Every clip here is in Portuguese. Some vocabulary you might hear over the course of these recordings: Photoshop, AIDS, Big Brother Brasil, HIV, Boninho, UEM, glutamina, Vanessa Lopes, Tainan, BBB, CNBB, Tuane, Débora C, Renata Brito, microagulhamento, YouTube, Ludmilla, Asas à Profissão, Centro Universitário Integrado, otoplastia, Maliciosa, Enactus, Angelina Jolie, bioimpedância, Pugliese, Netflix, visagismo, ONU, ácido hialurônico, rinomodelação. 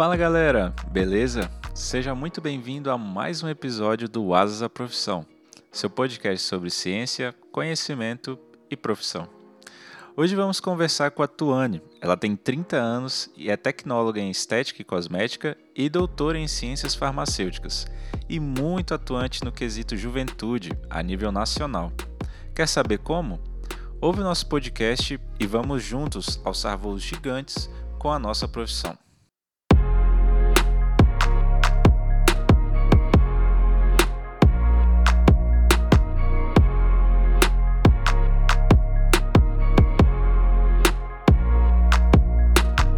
Fala galera, beleza? Seja muito bem-vindo a mais um episódio do Asas à Profissão, seu podcast sobre ciência, conhecimento e profissão. Hoje vamos conversar com a Tuane. Ela tem 30 anos e é tecnóloga em estética e cosmética e doutora em ciências farmacêuticas e muito atuante no quesito juventude a nível nacional. Quer saber como? Ouve o nosso podcast e vamos juntos alçar voos gigantes com a nossa profissão.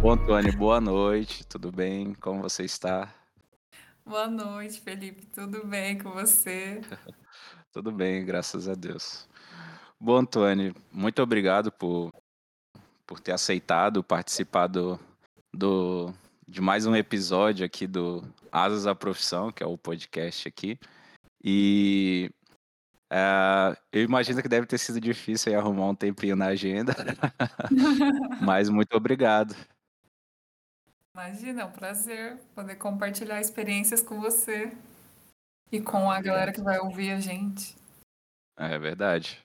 Bom, Tuane, boa noite, tudo bem? Como você está? Boa noite, Felipe, tudo bem com você? Tudo bem, graças a Deus. Bom, Tuane, muito obrigado por ter aceitado participar de mais um episódio aqui do Asas à Profissão, que é o podcast aqui. E eu imagino que deve ter sido difícil aí arrumar um tempinho na agenda, mas muito obrigado. Imagina, é um prazer poder compartilhar experiências com você e com a galera que vai ouvir a gente. É verdade.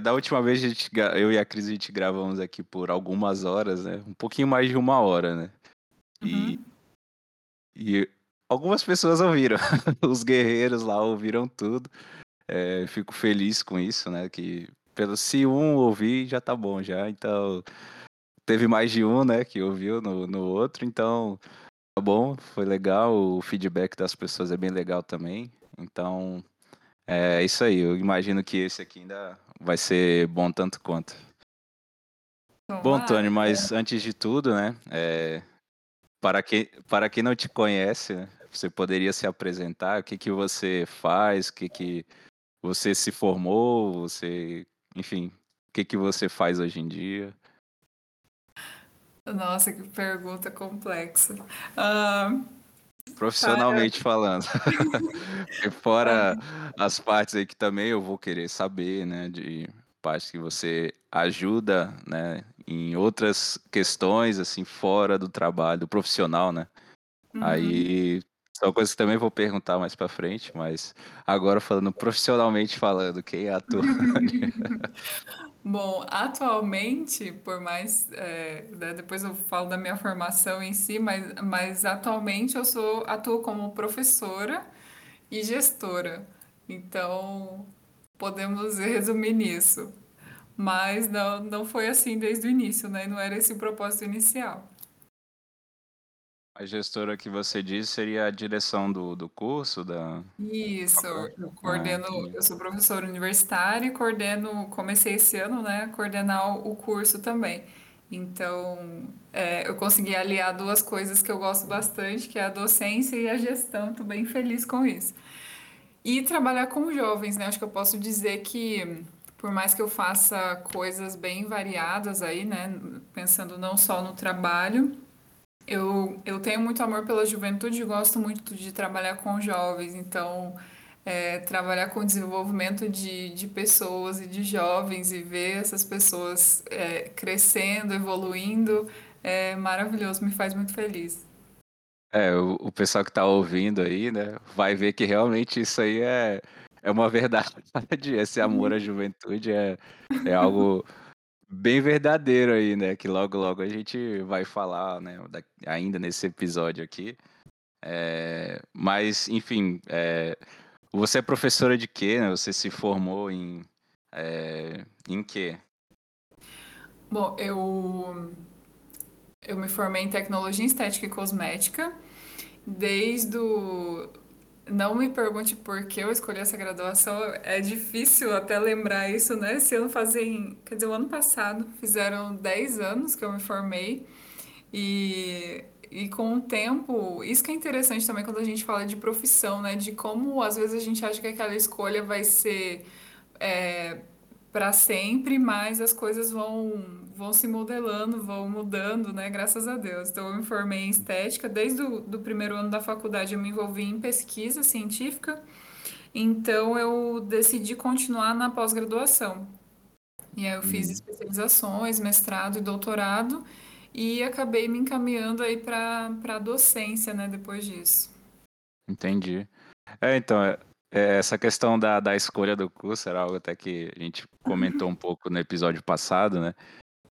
Da última vez eu e a Cris, a gente gravamos aqui por algumas horas, né? Um pouquinho mais de uma hora, né? E algumas pessoas ouviram, os guerreiros lá ouviram tudo. Fico feliz com isso, né? Se um ouvir, já tá bom já. Então, teve mais de um, né, que ouviu no outro. Então, tá bom, foi legal. O feedback das pessoas é bem legal também. Então, é isso aí. Eu imagino que esse aqui ainda vai ser bom tanto quanto. Bom, Tuane, mas antes de tudo, né, para quem não te conhece, né, você poderia se apresentar? O que você faz? O que você se formou? Enfim, o que você faz hoje em dia? Nossa, que pergunta complexa. Profissionalmente falando. Fora as partes aí que também eu vou querer saber, né? De partes que você ajuda, né? Em outras questões, assim, fora do trabalho, do profissional, né? Uhum. Aí são coisas que também vou perguntar mais pra frente, mas agora falando profissionalmente falando, quem é a Tuane? Bom, atualmente, por mais... depois eu falo da minha formação em si, mas atualmente eu atuo como professora e gestora. Então, podemos resumir nisso. Mas não foi assim desde o início, né? Não era esse o propósito inicial. A gestora que você diz seria a direção do curso? Isso, eu coordeno, eu sou professora universitária e comecei esse ano, né, a coordenar o curso também. Então, eu consegui aliar duas coisas que eu gosto bastante, que é a docência e a gestão, estou bem feliz com isso. E trabalhar com jovens, né, acho que eu posso dizer que, por mais que eu faça coisas bem variadas aí, né, pensando não só no trabalho, eu tenho muito amor pela juventude e gosto muito de trabalhar com jovens, então trabalhar com o desenvolvimento de pessoas e de jovens e ver essas pessoas crescendo, evoluindo, é maravilhoso, me faz muito feliz. O pessoal que está ouvindo aí, né, vai ver que realmente isso aí é uma verdade, esse amor à juventude é algo... bem verdadeiro aí, né? Que logo, logo a gente vai falar, né? Ainda nesse episódio aqui. Mas, enfim, você é professora de quê? Né? Você se formou em quê? Bom, eu me formei em tecnologia estética e cosmética. Não me pergunte por que eu escolhi essa graduação, é difícil até lembrar isso, né? Esse ano o ano passado, fizeram 10 anos que eu me formei e com o tempo, isso que é interessante também quando a gente fala de profissão, né? De como às vezes a gente acha que aquela escolha vai ser para sempre, mas as coisas vão se modelando, vão mudando, né? Graças a Deus. Então, eu me formei em estética. Desde o primeiro ano da faculdade, eu me envolvi em pesquisa científica. Então, eu decidi continuar na pós-graduação. E aí eu fiz especializações, mestrado e doutorado e acabei me encaminhando aí para a docência, né, depois disso. Entendi. Essa questão da escolha do curso era algo até que a gente comentou um pouco no episódio passado, né?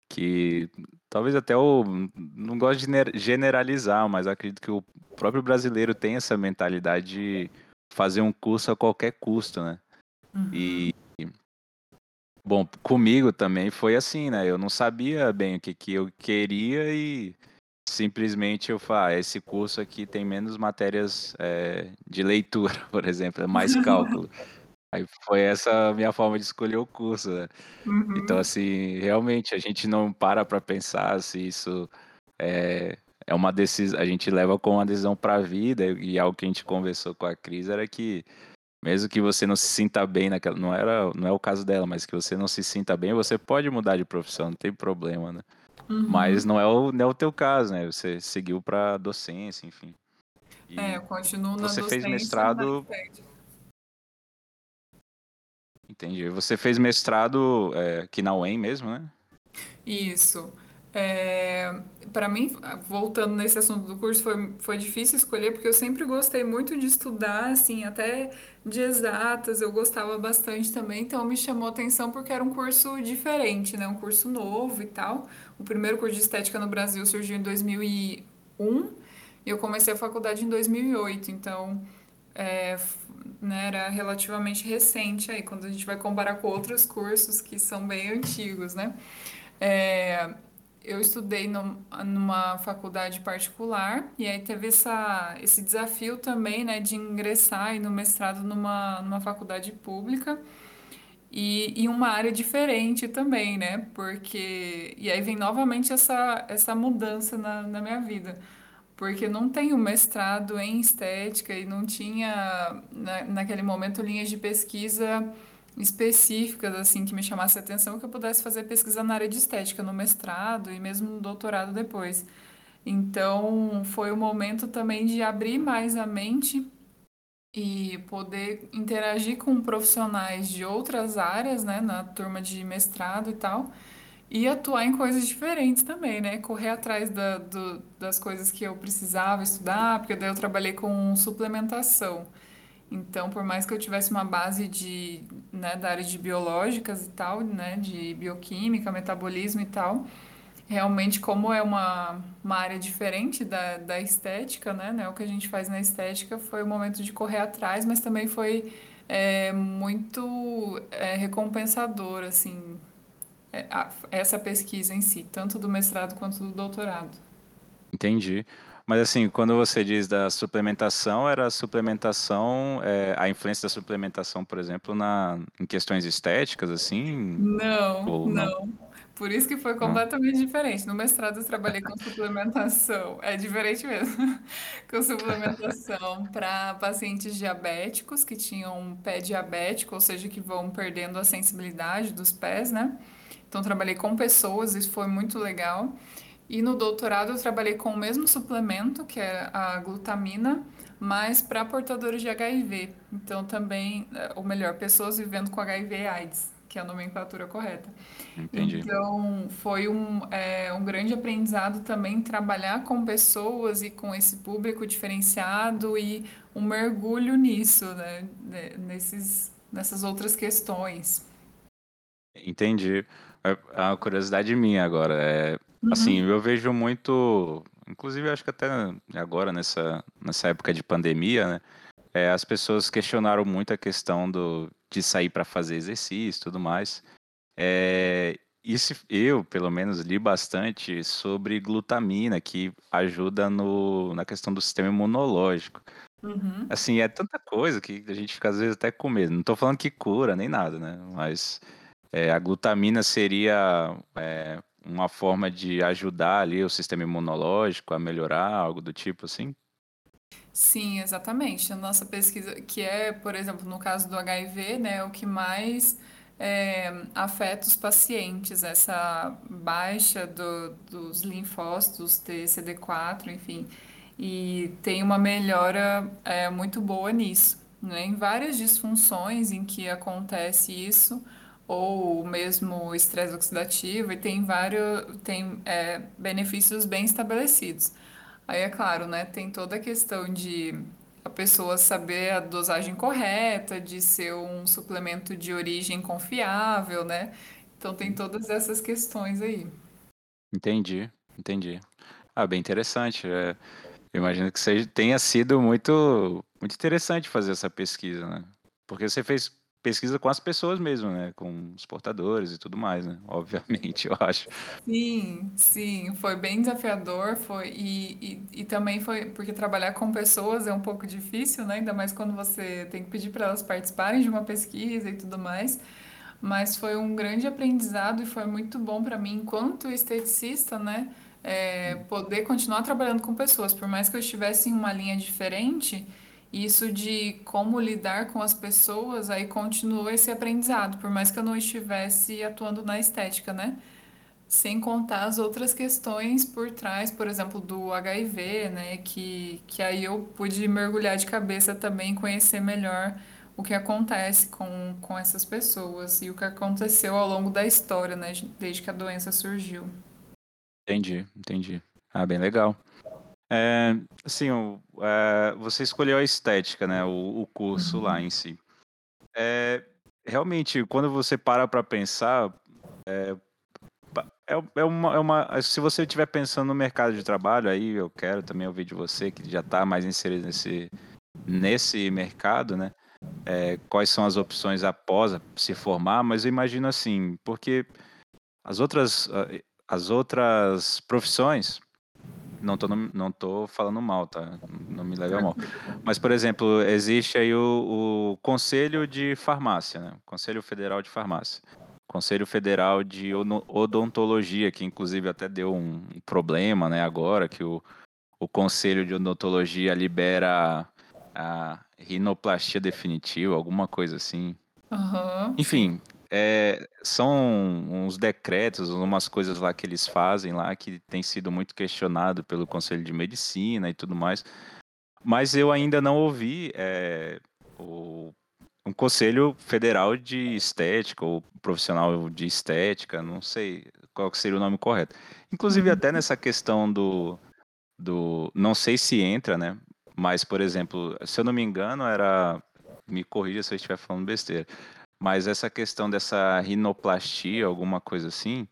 Que talvez até não gosto de generalizar, mas acredito que o próprio brasileiro tem essa mentalidade de fazer um curso a qualquer custo, né? Uhum. E, bom, comigo também foi assim, né? Eu não sabia bem o que eu queria e simplesmente eu falo, esse curso aqui tem menos matérias de leitura, por exemplo, é mais cálculo. Aí foi essa a minha forma de escolher o curso, né? Uhum. Então, assim, realmente a gente não para pensar se isso é uma decisão, a gente leva como uma decisão para a vida, e algo que a gente conversou com a Cris era que, mesmo que você não se sinta bem naquela, não é o caso dela, mas que você não se sinta bem, você pode mudar de profissão, não tem problema, né? Uhum. Mas não é o teu caso, né? Você seguiu para docência, enfim. E eu continuo na docência. Você fez mestrado... Entendi. Você fez mestrado aqui na UEM mesmo, né? Isso. Para mim, voltando nesse assunto do curso, foi difícil escolher, porque eu sempre gostei muito de estudar, assim, até de exatas, eu gostava bastante também, então me chamou a atenção porque era um curso diferente, né? Um curso novo e tal. O primeiro curso de estética no Brasil surgiu em 2001 e eu comecei a faculdade em 2008, então... né, era relativamente recente aí, quando a gente vai comparar com outros cursos que são bem antigos, né? Eu estudei numa faculdade particular e aí teve esse desafio também, né, de ingressar aí no mestrado numa faculdade pública e uma área diferente também, né? Porque... E aí vem novamente essa mudança na minha vida. Porque não tenho mestrado em estética e não tinha, naquele momento, linhas de pesquisa específicas, assim, que me chamasse a atenção, que eu pudesse fazer pesquisa na área de estética, no mestrado e mesmo no doutorado depois. Então, foi o momento também de abrir mais a mente e poder interagir com profissionais de outras áreas, né, na turma de mestrado e tal, e atuar em coisas diferentes também, né? Correr atrás das coisas que eu precisava estudar, porque daí eu trabalhei com suplementação. Então, por mais que eu tivesse uma base de, né, da área de biológicas e tal, né, de bioquímica, metabolismo e tal, realmente, como é uma área diferente da estética, né? O que a gente faz na estética, foi o momento de correr atrás, mas também foi muito recompensador, assim, essa pesquisa em si, tanto do mestrado quanto do doutorado. Entendi. Mas assim, quando você diz da suplementação, era a suplementação, a influência da suplementação, por exemplo, em questões estéticas, assim? Não. Por isso que foi completamente diferente. No mestrado eu trabalhei com suplementação, é diferente mesmo, com suplementação para pacientes diabéticos que tinham pé diabético, ou seja, que vão perdendo a sensibilidade dos pés, né? Então, trabalhei com pessoas, isso foi muito legal. E no doutorado, eu trabalhei com o mesmo suplemento, que é a glutamina, mas para portadores de HIV. Então, também, ou melhor, pessoas vivendo com HIV e AIDS, que é a nomenclatura correta. Entendi. Então, foi um grande aprendizado também trabalhar com pessoas e com esse público diferenciado e um mergulho nisso, né? Nessas outras questões. Entendi. É uma curiosidade minha agora. Assim, eu vejo muito, inclusive acho que até agora nessa época de pandemia, né, as pessoas questionaram muito a questão de sair para fazer exercício e tudo mais. Eu, pelo menos, li bastante sobre glutamina, que ajuda na questão do sistema imunológico. Uhum. Assim, é tanta coisa que a gente fica às vezes até com medo. Não estou falando que cura nem nada, né? Mas... a glutamina seria uma forma de ajudar ali o sistema imunológico a melhorar, algo do tipo assim? Sim, exatamente. A nossa pesquisa, que por exemplo, no caso do HIV, né, o que mais afeta os pacientes, essa baixa dos linfócitos, TCD4, enfim, e tem uma melhora muito boa nisso, né? Em várias disfunções em que acontece isso, ou mesmo estresse oxidativo, e tem vários benefícios bem estabelecidos. Aí é claro, né, tem toda a questão de a pessoa saber a dosagem correta, de ser um suplemento de origem confiável, né? Então tem todas essas questões aí. Entendi. Ah, bem interessante. Eu imagino que tenha sido muito, muito interessante fazer essa pesquisa, né? Porque você fez pesquisa com as pessoas mesmo, né? Com os portadores e tudo mais, né? Obviamente, eu acho. Sim. Foi bem desafiador. E também foi... Porque trabalhar com pessoas é um pouco difícil, né? Ainda mais quando você tem que pedir para elas participarem de uma pesquisa e tudo mais. Mas foi um grande aprendizado e foi muito bom para mim, enquanto esteticista, né? Poder continuar trabalhando com pessoas. Por mais que eu estivesse em uma linha diferente... Isso de como lidar com as pessoas, aí continua esse aprendizado, por mais que eu não estivesse atuando na estética, né? Sem contar as outras questões por trás, por exemplo, do HIV, né? Que aí eu pude mergulhar de cabeça também, conhecer melhor o que acontece com essas pessoas e o que aconteceu ao longo da história, né? Desde que a doença surgiu. Entendi. Ah, bem legal. Você escolheu a estética, né, o curso lá em si. Realmente, quando você para pensar, se você estiver pensando no mercado de trabalho, aí eu quero também ouvir de você, que já está mais inserido nesse mercado, né, quais são as opções após se formar, mas eu imagino assim, porque as outras profissões... Não tô falando mal, tá? Não me leve a mal. Mas, por exemplo, existe aí o Conselho de Farmácia, né? Conselho Federal de Farmácia. Conselho Federal de Odontologia, que inclusive até deu um problema, né? Agora que o Conselho de Odontologia libera a rinoplastia definitiva, alguma coisa assim. Uhum. Enfim, são uns decretos, umas coisas lá que eles fazem lá, que tem sido muito questionado pelo Conselho de Medicina e tudo mais, mas eu ainda não ouvi um Conselho Federal de Estética ou Profissional de Estética, não sei qual seria o nome correto. Inclusive até nessa questão do não sei se entra, né, mas por exemplo, se eu não me engano, me corrija se eu estiver falando besteira, mas essa questão dessa rinoplastia, alguma coisa assim,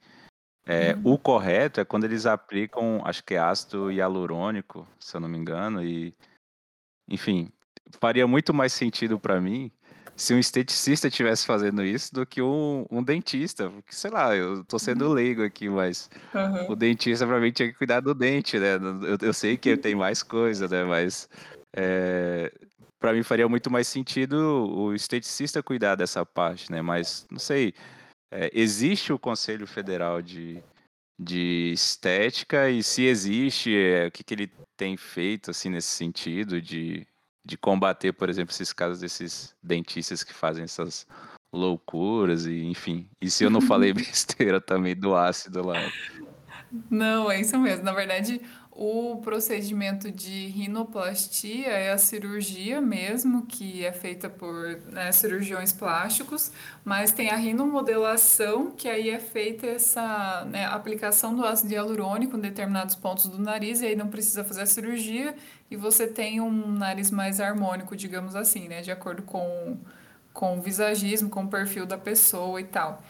o correto é quando eles aplicam, acho que é ácido hialurônico, se eu não me engano, e enfim, faria muito mais sentido para mim se um esteticista estivesse fazendo isso do que um dentista, porque sei lá, eu tô sendo leigo aqui, mas o dentista pra mim tinha que cuidar do dente, né? Eu sei que tem mais coisa, né? Mas... Para mim faria muito mais sentido o esteticista cuidar dessa parte, né? Mas, não sei, existe o Conselho Federal de Estética, e se existe, o que ele tem feito assim, nesse sentido de combater, por exemplo, esses casos desses dentistas que fazem essas loucuras, e enfim. E se eu não falei besteira também do ácido lá? Não, é isso mesmo. Na verdade... O procedimento de rinoplastia é a cirurgia mesmo, que é feita por, né, cirurgiões plásticos, mas tem a rinomodelação, que aí é feita essa, né, aplicação do ácido hialurônico em determinados pontos do nariz, e aí não precisa fazer a cirurgia, e você tem um nariz mais harmônico, digamos assim, né, de acordo com o visagismo, com o perfil da pessoa e tal.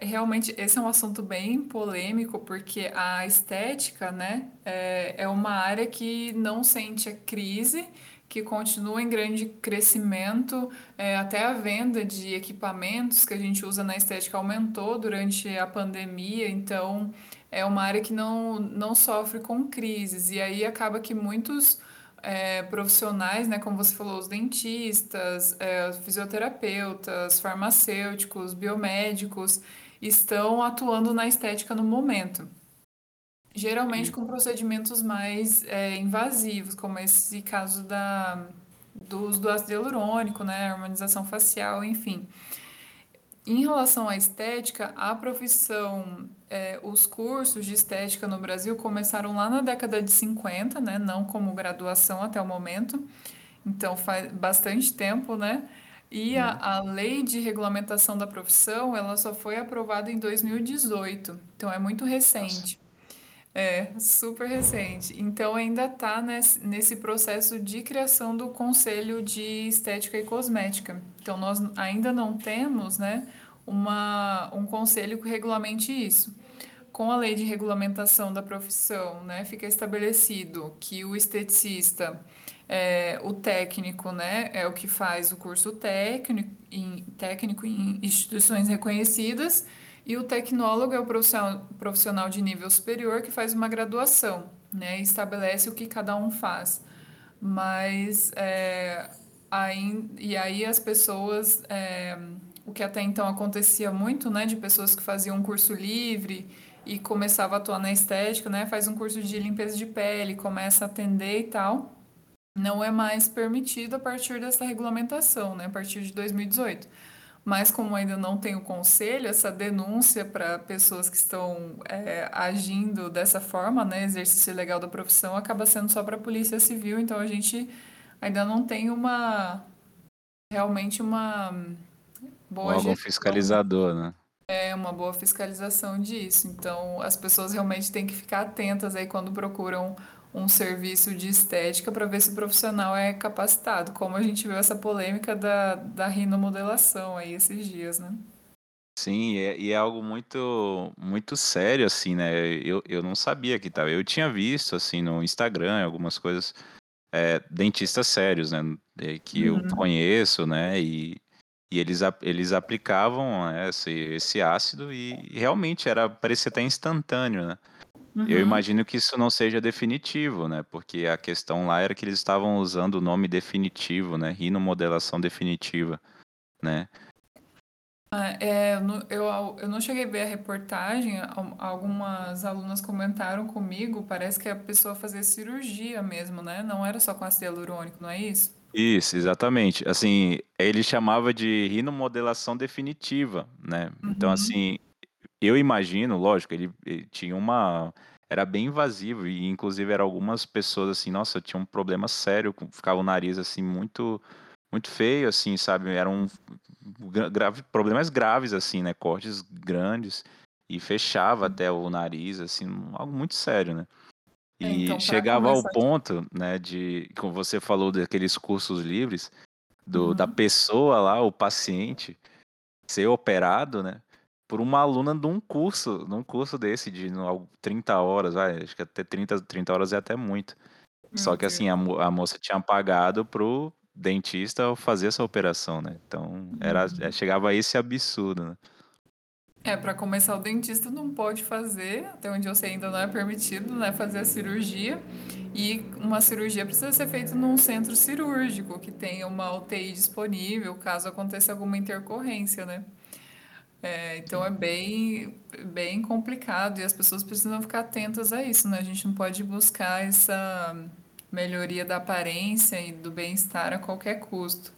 Realmente, esse é um assunto bem polêmico, porque a estética, né, é uma área que não sente a crise, que continua em grande crescimento, até a venda de equipamentos que a gente usa na estética aumentou durante a pandemia, então é uma área que não sofre com crises, e aí acaba que muitos... profissionais, né, como você falou, os dentistas, fisioterapeutas, farmacêuticos, biomédicos, estão atuando na estética no momento. Geralmente com procedimentos mais invasivos, como esse caso do uso do ácido hialurônico, né, harmonização facial, enfim. Em relação à estética, a profissão, os cursos de estética no Brasil começaram lá na década de 50, né? Não como graduação até o momento, então faz bastante tempo, né? E a lei de regulamentação da profissão, ela só foi aprovada em 2018, então é muito recente. Nossa. É, super recente. Então ainda está nesse processo de criação do Conselho de Estética e Cosmética. Então nós ainda não temos, né, um conselho que regulamente isso. Com a lei de regulamentação da profissão, né, fica estabelecido que o esteticista, o técnico, né, é o que faz o curso técnico em instituições reconhecidas, e o tecnólogo é o profissional de nível superior que faz uma graduação, né, e estabelece o que cada um faz. Mas, aí as pessoas, o que até então acontecia muito, né, de pessoas que faziam um curso livre e começava a atuar na estética, né, faz um curso de limpeza de pele, começa a atender e tal, não é mais permitido a partir dessa regulamentação, né, a partir de 2018. Mas como ainda não tem o conselho, essa denúncia para pessoas que estão agindo dessa forma, né, exercício ilegal da profissão, acaba sendo só para a Polícia Civil, então a gente ainda não tem realmente uma boa gestão, fiscalizador, né? É, uma boa fiscalização disso, então as pessoas realmente têm que ficar atentas aí quando procuram um serviço de estética para ver se o profissional é capacitado, como a gente viu essa polêmica da rinomodelação aí esses dias, né? Sim, e é algo muito, muito sério, assim, né? Eu não sabia que estava. Eu tinha visto, assim, no Instagram, algumas coisas, dentistas sérios, né? Que eu conheço, né? E eles aplicavam, né, esse ácido e realmente parecia até instantâneo, né? Uhum. Eu imagino que isso não seja definitivo, né? Porque a questão lá era que eles estavam usando o nome definitivo, né? Rinomodelação definitiva, né? Eu não cheguei a ver a reportagem, algumas alunas comentaram comigo, parece que a pessoa fazia cirurgia mesmo, né? Não era só com ácido hialurônico, não é isso? Isso, exatamente. Assim, ele chamava de rinomodelação definitiva, né? Uhum. Então, assim... Eu imagino, lógico, ele tinha era bem invasivo e inclusive eram algumas pessoas assim, nossa, tinha um problema sério, ficava o nariz assim muito, muito feio, assim, sabe? Eram problemas graves assim, né? Cortes grandes e fechava até o nariz, assim, algo muito sério, né? E então, chegava ao ponto, né? Como você falou daqueles cursos livres da pessoa lá, o paciente ser operado, né? Por uma aluna de um curso desse, de 30 horas, acho que até 30 horas é até muito. Só que assim, a moça tinha pagado pro dentista fazer essa operação, né? Então, chegava a esse absurdo, né? Para começar, o dentista não pode fazer, até onde eu sei ainda não é permitido, né, fazer a cirurgia. E uma cirurgia precisa ser feita num centro cirúrgico, que tenha uma UTI disponível, caso aconteça alguma intercorrência, né? Então é bem, bem complicado e as pessoas precisam ficar atentas a isso, né? A gente não pode buscar essa melhoria da aparência e do bem-estar a qualquer custo.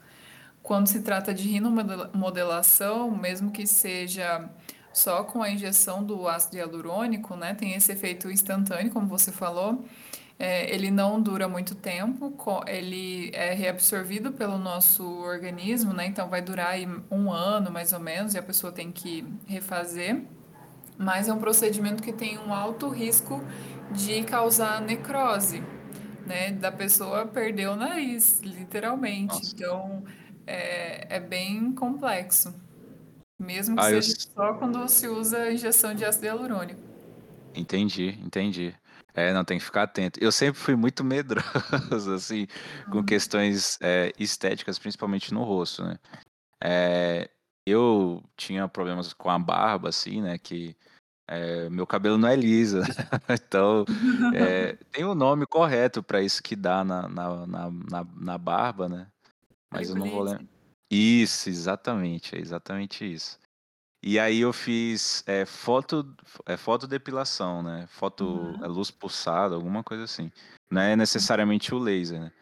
Quando se trata de rinomodelação, mesmo que seja só com a injeção do ácido hialurônico, né? Tem esse efeito instantâneo, como você falou, ele não dura muito tempo, ele é reabsorvido pelo nosso organismo, né? Então vai durar aí um ano mais ou menos e a pessoa tem que refazer, mas é um procedimento que tem um alto risco de causar necrose, né? Da pessoa perder o nariz, literalmente. Nossa. Então é bem complexo, mesmo que seja só quando se usa a injeção de ácido hialurônico. Entendi. Não, tem que ficar atento. Eu sempre fui muito medroso, assim, com questões estéticas, principalmente no rosto, né? Eu tinha problemas com a barba, assim, né? Que meu cabelo não é liso, né? Então, tem um nome correto para isso que dá na barba, né? Mas eu não vou lembrar. Isso, exatamente. É exatamente isso. E aí eu fiz fotodepilação, né? Luz pulsada, alguma coisa assim. Não é necessariamente o laser, né?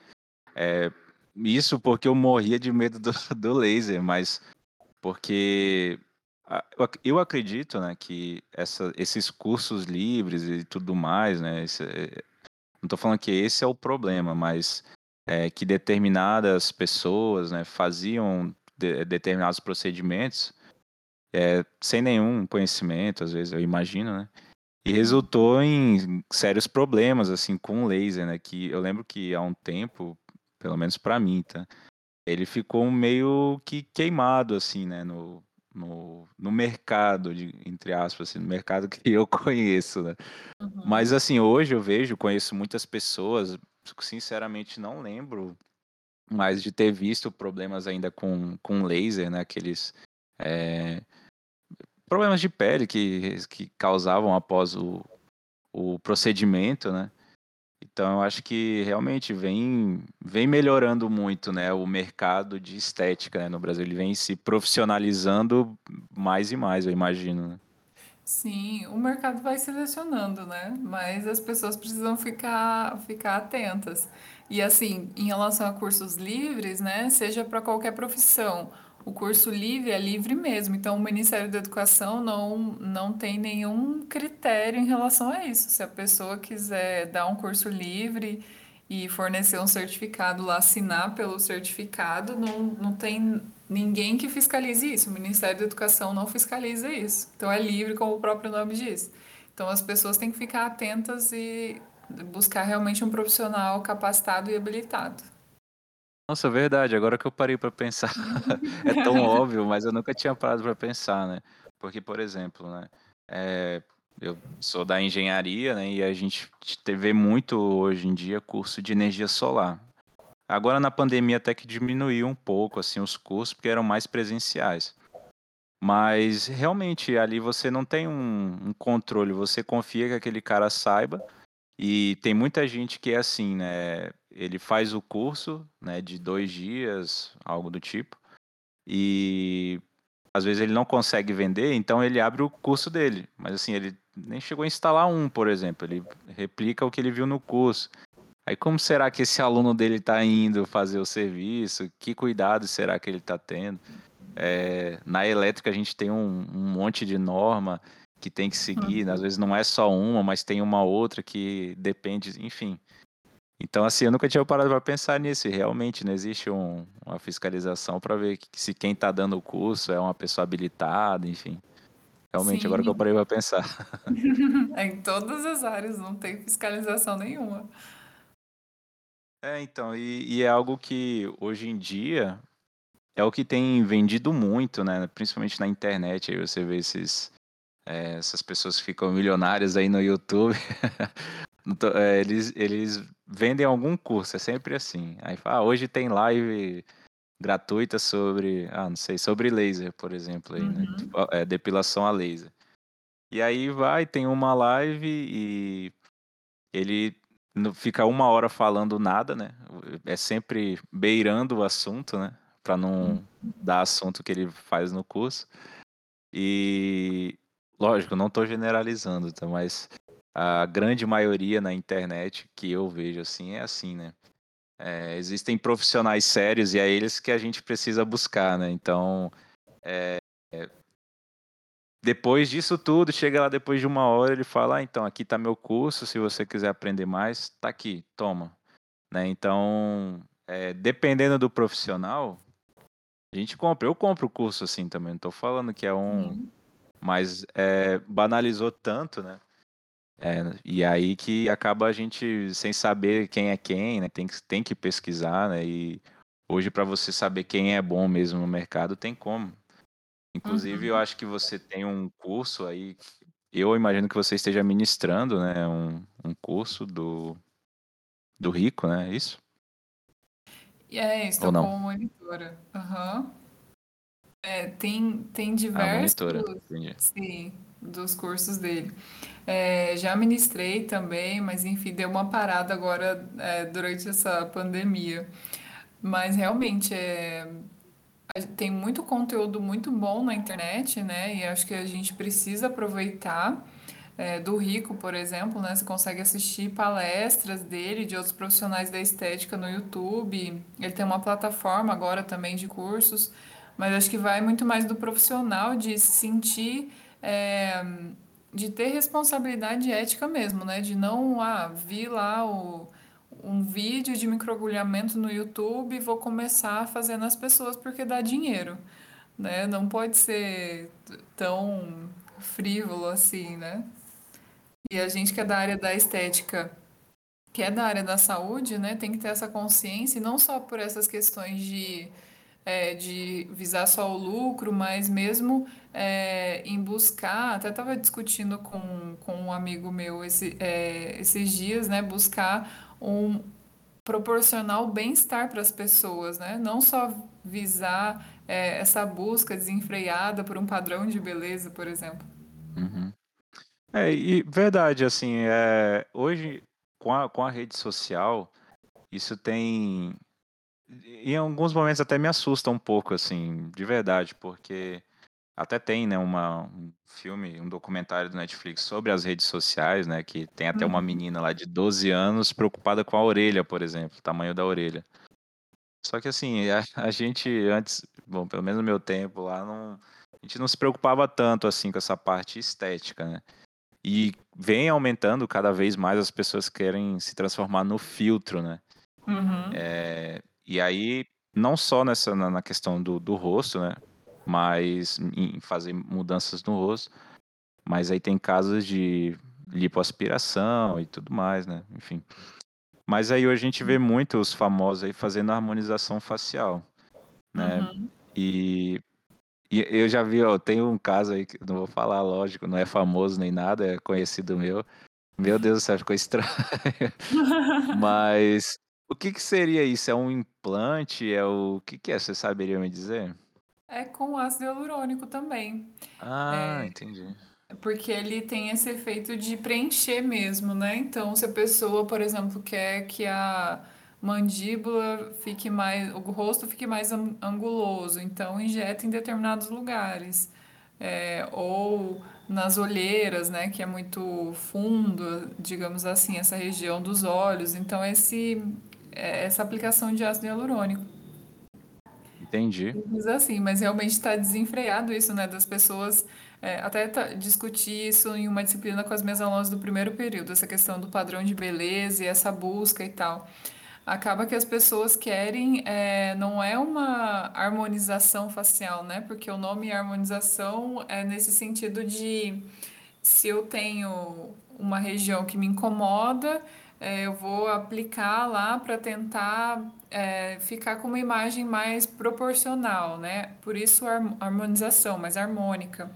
Isso porque eu morria de medo do laser, mas porque eu acredito, né, que esses cursos livres e tudo mais, né? Não tô falando que esse é o problema, mas que determinadas pessoas, né, faziam determinados procedimentos, sem nenhum conhecimento, às vezes, eu imagino, né? E resultou em sérios problemas, assim, com o laser, né? Que eu lembro que há um tempo, pelo menos para mim, tá? Ele ficou meio que queimado, assim, né? No mercado, entre aspas, assim, no mercado que eu conheço, né? Uhum. Mas, assim, hoje eu conheço muitas pessoas, sinceramente não lembro mais de ter visto problemas ainda com laser, né? Aqueles... problemas de pele que causavam após o procedimento, né? Então, eu acho que realmente vem melhorando muito, né? O mercado de estética, né, no Brasil. Ele vem se profissionalizando mais e mais, eu imagino, né? Sim, o mercado vai selecionando, né? Mas as pessoas precisam ficar atentas. E, assim, em relação a cursos livres, né? Seja para qualquer profissão, o curso livre é livre mesmo, então o Ministério da Educação não tem nenhum critério em relação a isso. Se a pessoa quiser dar um curso livre e fornecer um certificado lá, assinar pelo certificado, não tem ninguém que fiscalize isso, o Ministério da Educação não fiscaliza isso. Então é livre, como o próprio nome diz. Então as pessoas têm que ficar atentas e buscar realmente um profissional capacitado e habilitado. Nossa, verdade, agora que eu parei para pensar, é tão óbvio, mas eu nunca tinha parado para pensar, né? Porque, por exemplo, né, eu sou da engenharia, né, e a gente vê muito hoje em dia curso de energia solar. Agora na pandemia até que diminuiu um pouco assim, os cursos, porque eram mais presenciais. Mas realmente ali você não tem um controle, você confia que aquele cara saiba. E tem muita gente que é assim, né? Ele faz o curso, né, de 2 dias, algo do tipo, e às vezes ele não consegue vender, então ele abre o curso dele. Mas assim, ele nem chegou a instalar um, por exemplo, ele replica o que ele viu no curso. Aí como será que esse aluno dele está indo fazer o serviço? Que cuidado será que ele está tendo? Na elétrica a gente tem um monte de norma que tem que seguir, às vezes não é só uma, mas tem uma outra que depende, enfim. Então, assim, eu nunca tinha parado para pensar nisso, e realmente não existe uma fiscalização para ver se quem está dando o curso é uma pessoa habilitada, enfim. Realmente, sim. Agora que eu parei para pensar. Em todas as áreas, não tem fiscalização nenhuma. Então, e é algo que hoje em dia é o que tem vendido muito, né? Principalmente na internet, aí você vê essas pessoas que ficam milionárias aí no YouTube, eles vendem algum curso, é sempre assim. Aí fala, hoje tem live gratuita sobre, não sei, sobre laser, por exemplo, aí, né? Depilação a laser. E aí tem uma live e ele não fica 1 hora falando nada, né? É sempre beirando o assunto, né? Para não dar assunto que ele faz no curso. E... lógico, não estou generalizando, tá? Mas a grande maioria na internet que eu vejo assim é assim, né? Existem profissionais sérios e é eles que a gente precisa buscar, né? Então, depois disso tudo, chega lá depois de 1 hora, ele fala, então, aqui está meu curso, se você quiser aprender mais, tá aqui, toma. Né? Então, dependendo do profissional, a gente compra. Eu compro o curso assim também, não estou falando que é Mas banalizou tanto, né? E aí que acaba a gente sem saber quem é quem, né? Tem que pesquisar, né? E hoje, para você saber quem é bom mesmo no mercado, tem como. Inclusive, eu acho que você tem um curso aí, eu imagino que você esteja ministrando, né? Um curso do Rico, né? É isso? Estou como monitora. Tem diversos sim, dos cursos dele. Já ministrei também, mas enfim, deu uma parada agora durante essa pandemia. Mas realmente tem muito conteúdo muito bom na internet, né? E acho que a gente precisa aproveitar. Do Rico, por exemplo, né? Você consegue assistir palestras dele, de outros profissionais da estética no YouTube. Ele tem uma plataforma agora também de cursos. Mas acho que vai muito mais do profissional de se sentir, de ter responsabilidade ética mesmo, né? De não, vi lá um vídeo de microagulhamento no YouTube e vou começar fazendo as pessoas porque dá dinheiro, né? Não pode ser tão frívolo assim, né? E a gente que é da área da estética, que é da área da saúde, né, tem que ter essa consciência, e não só por essas questões de visar só o lucro, mas mesmo em buscar, até estava discutindo com um amigo meu esses dias, né, buscar proporcionar o bem-estar para as pessoas, né, não só visar essa busca desenfreada por um padrão de beleza, por exemplo. Uhum. E verdade, assim, hoje com a rede social, isso tem... Em alguns momentos até me assusta um pouco, assim, de verdade, porque até tem, né, um filme, um documentário do Netflix sobre as redes sociais, né, que tem até uma menina lá de 12 anos preocupada com a orelha, por exemplo, o tamanho da orelha. Só que, assim, a gente antes, bom, pelo menos no meu tempo lá, a gente não se preocupava tanto, assim, com essa parte estética, né. E vem aumentando cada vez mais, as pessoas querem se transformar no filtro, né. Uhum. E aí, não só na questão do rosto, né? Mas em fazer mudanças no rosto. Mas aí tem casos de lipoaspiração e tudo mais, né? Enfim. Mas aí hoje a gente vê muito os famosos aí fazendo harmonização facial, né? Uhum. E eu já vi, tem um caso aí que não vou falar, lógico, não é famoso nem nada, é conhecido meu. Meu Deus do céu, ficou estranho. Mas... O que seria isso? É um implante? O que é? Você saberia me dizer? É com ácido hialurônico também. Ah, entendi. Porque ele tem esse efeito de preencher mesmo, né? Então, se a pessoa, por exemplo, quer que a mandíbula fique mais... O rosto fique mais anguloso, então injeta em determinados lugares. Ou nas olheiras, né, que é muito fundo, digamos assim, essa região dos olhos. Então, essa aplicação de ácido hialurônico. Entendi. Mas, assim, realmente está desenfreado isso, né, das pessoas, até discuti isso em uma disciplina com as minhas alunas do primeiro período, essa questão do padrão de beleza e essa busca e tal. Acaba que as pessoas querem, não é uma harmonização facial, né, porque o nome harmonização é nesse sentido de, se eu tenho uma região que me incomoda, eu vou aplicar lá para tentar ficar com uma imagem mais proporcional, né? Por isso harmonização, mais harmônica.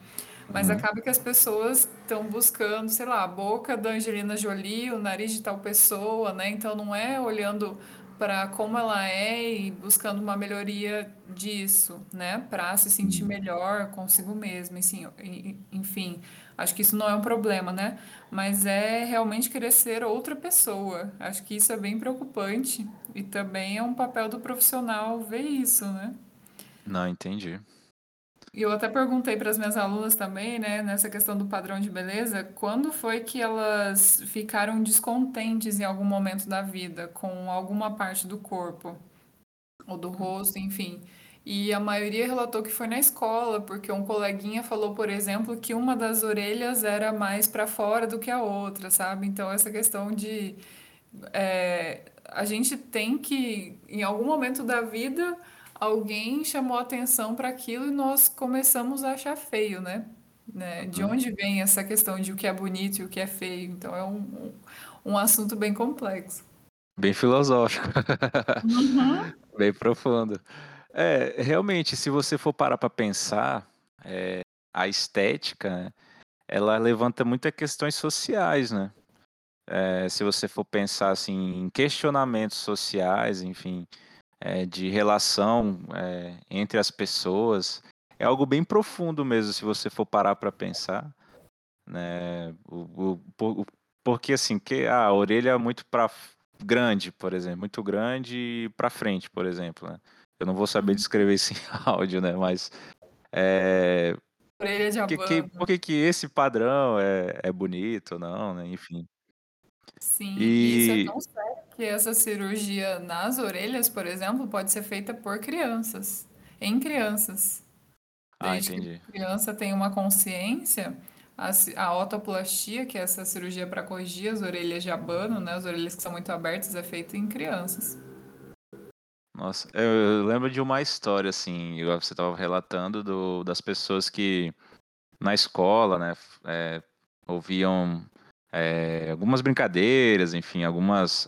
Mas acaba que as pessoas estão buscando, sei lá, a boca da Angelina Jolie, o nariz de tal pessoa, né? Então não é olhando para como ela é e buscando uma melhoria disso, né? Para se sentir melhor consigo mesma, assim, enfim... Acho que isso não é um problema, né? Mas é realmente querer ser outra pessoa. Acho que isso é bem preocupante. E também é um papel do profissional ver isso, né? Não, entendi. E eu até perguntei para as minhas alunas também, né? Nessa questão do padrão de beleza, quando foi que elas ficaram descontentes em algum momento da vida com alguma parte do corpo? Ou do rosto, enfim... E a maioria relatou que foi na escola, porque um coleguinha falou, por exemplo, que uma das orelhas era mais para fora do que a outra, sabe? Então, essa questão de... a gente tem que, em algum momento da vida, alguém chamou atenção para aquilo e nós começamos a achar feio, né? De onde vem essa questão de o que é bonito e o que é feio? Então, é um assunto bem complexo. Bem filosófico. Uhum. Bem profundo. Realmente, se você for parar para pensar, a estética, né, ela levanta muitas questões sociais, né? Se você for pensar assim, em questionamentos sociais, enfim, de relação entre as pessoas, é algo bem profundo mesmo, se você for parar para pensar, né? Porque assim, a orelha é muito grande, por exemplo, muito grande para frente, por exemplo, né? Eu não vou saber descrever esse áudio, né? Mas por que esse padrão é bonito, não, né? Enfim. Sim, e isso é tão sério que essa cirurgia nas orelhas, por exemplo, pode ser feita por crianças. Em crianças. Desde entendi. Que a criança tem uma consciência, a otoplastia, que é essa cirurgia para corrigir as orelhas de abano, né? As orelhas que são muito abertas, é feita em crianças. Nossa, eu lembro de uma história, assim, igual você estava relatando, das pessoas que na escola, né, ouviam algumas brincadeiras, enfim, alguns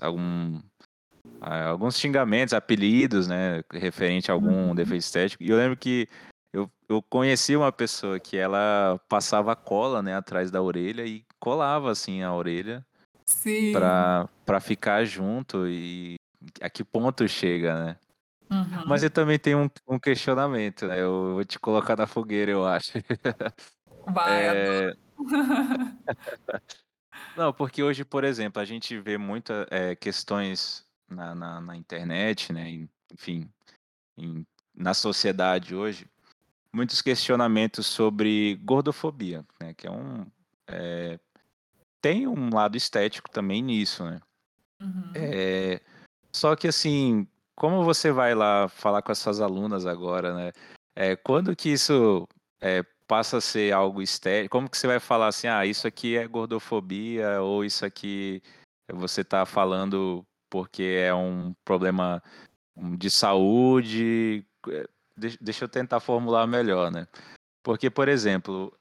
xingamentos, apelidos, né, referente a algum defeito estético. E eu lembro que eu conheci uma pessoa que ela passava cola, né, atrás da orelha e colava, assim, a orelha para ficar junto e... a que ponto chega, né? Uhum. Mas eu também tenho um questionamento, né? Eu vou te colocar na fogueira, eu acho. Vai, Não, porque hoje, por exemplo, a gente vê muitas questões na internet, né? Enfim, na sociedade hoje, muitos questionamentos sobre gordofobia, né? Que tem um lado estético também nisso, né? Uhum. Só que, assim, como você vai lá falar com as suas alunas agora, né? Quando que isso passa a ser algo estético? Como que você vai falar assim, ah, isso aqui é gordofobia, ou isso aqui você está falando porque é um problema de saúde? Deixa eu tentar formular melhor, né? Porque, por exemplo,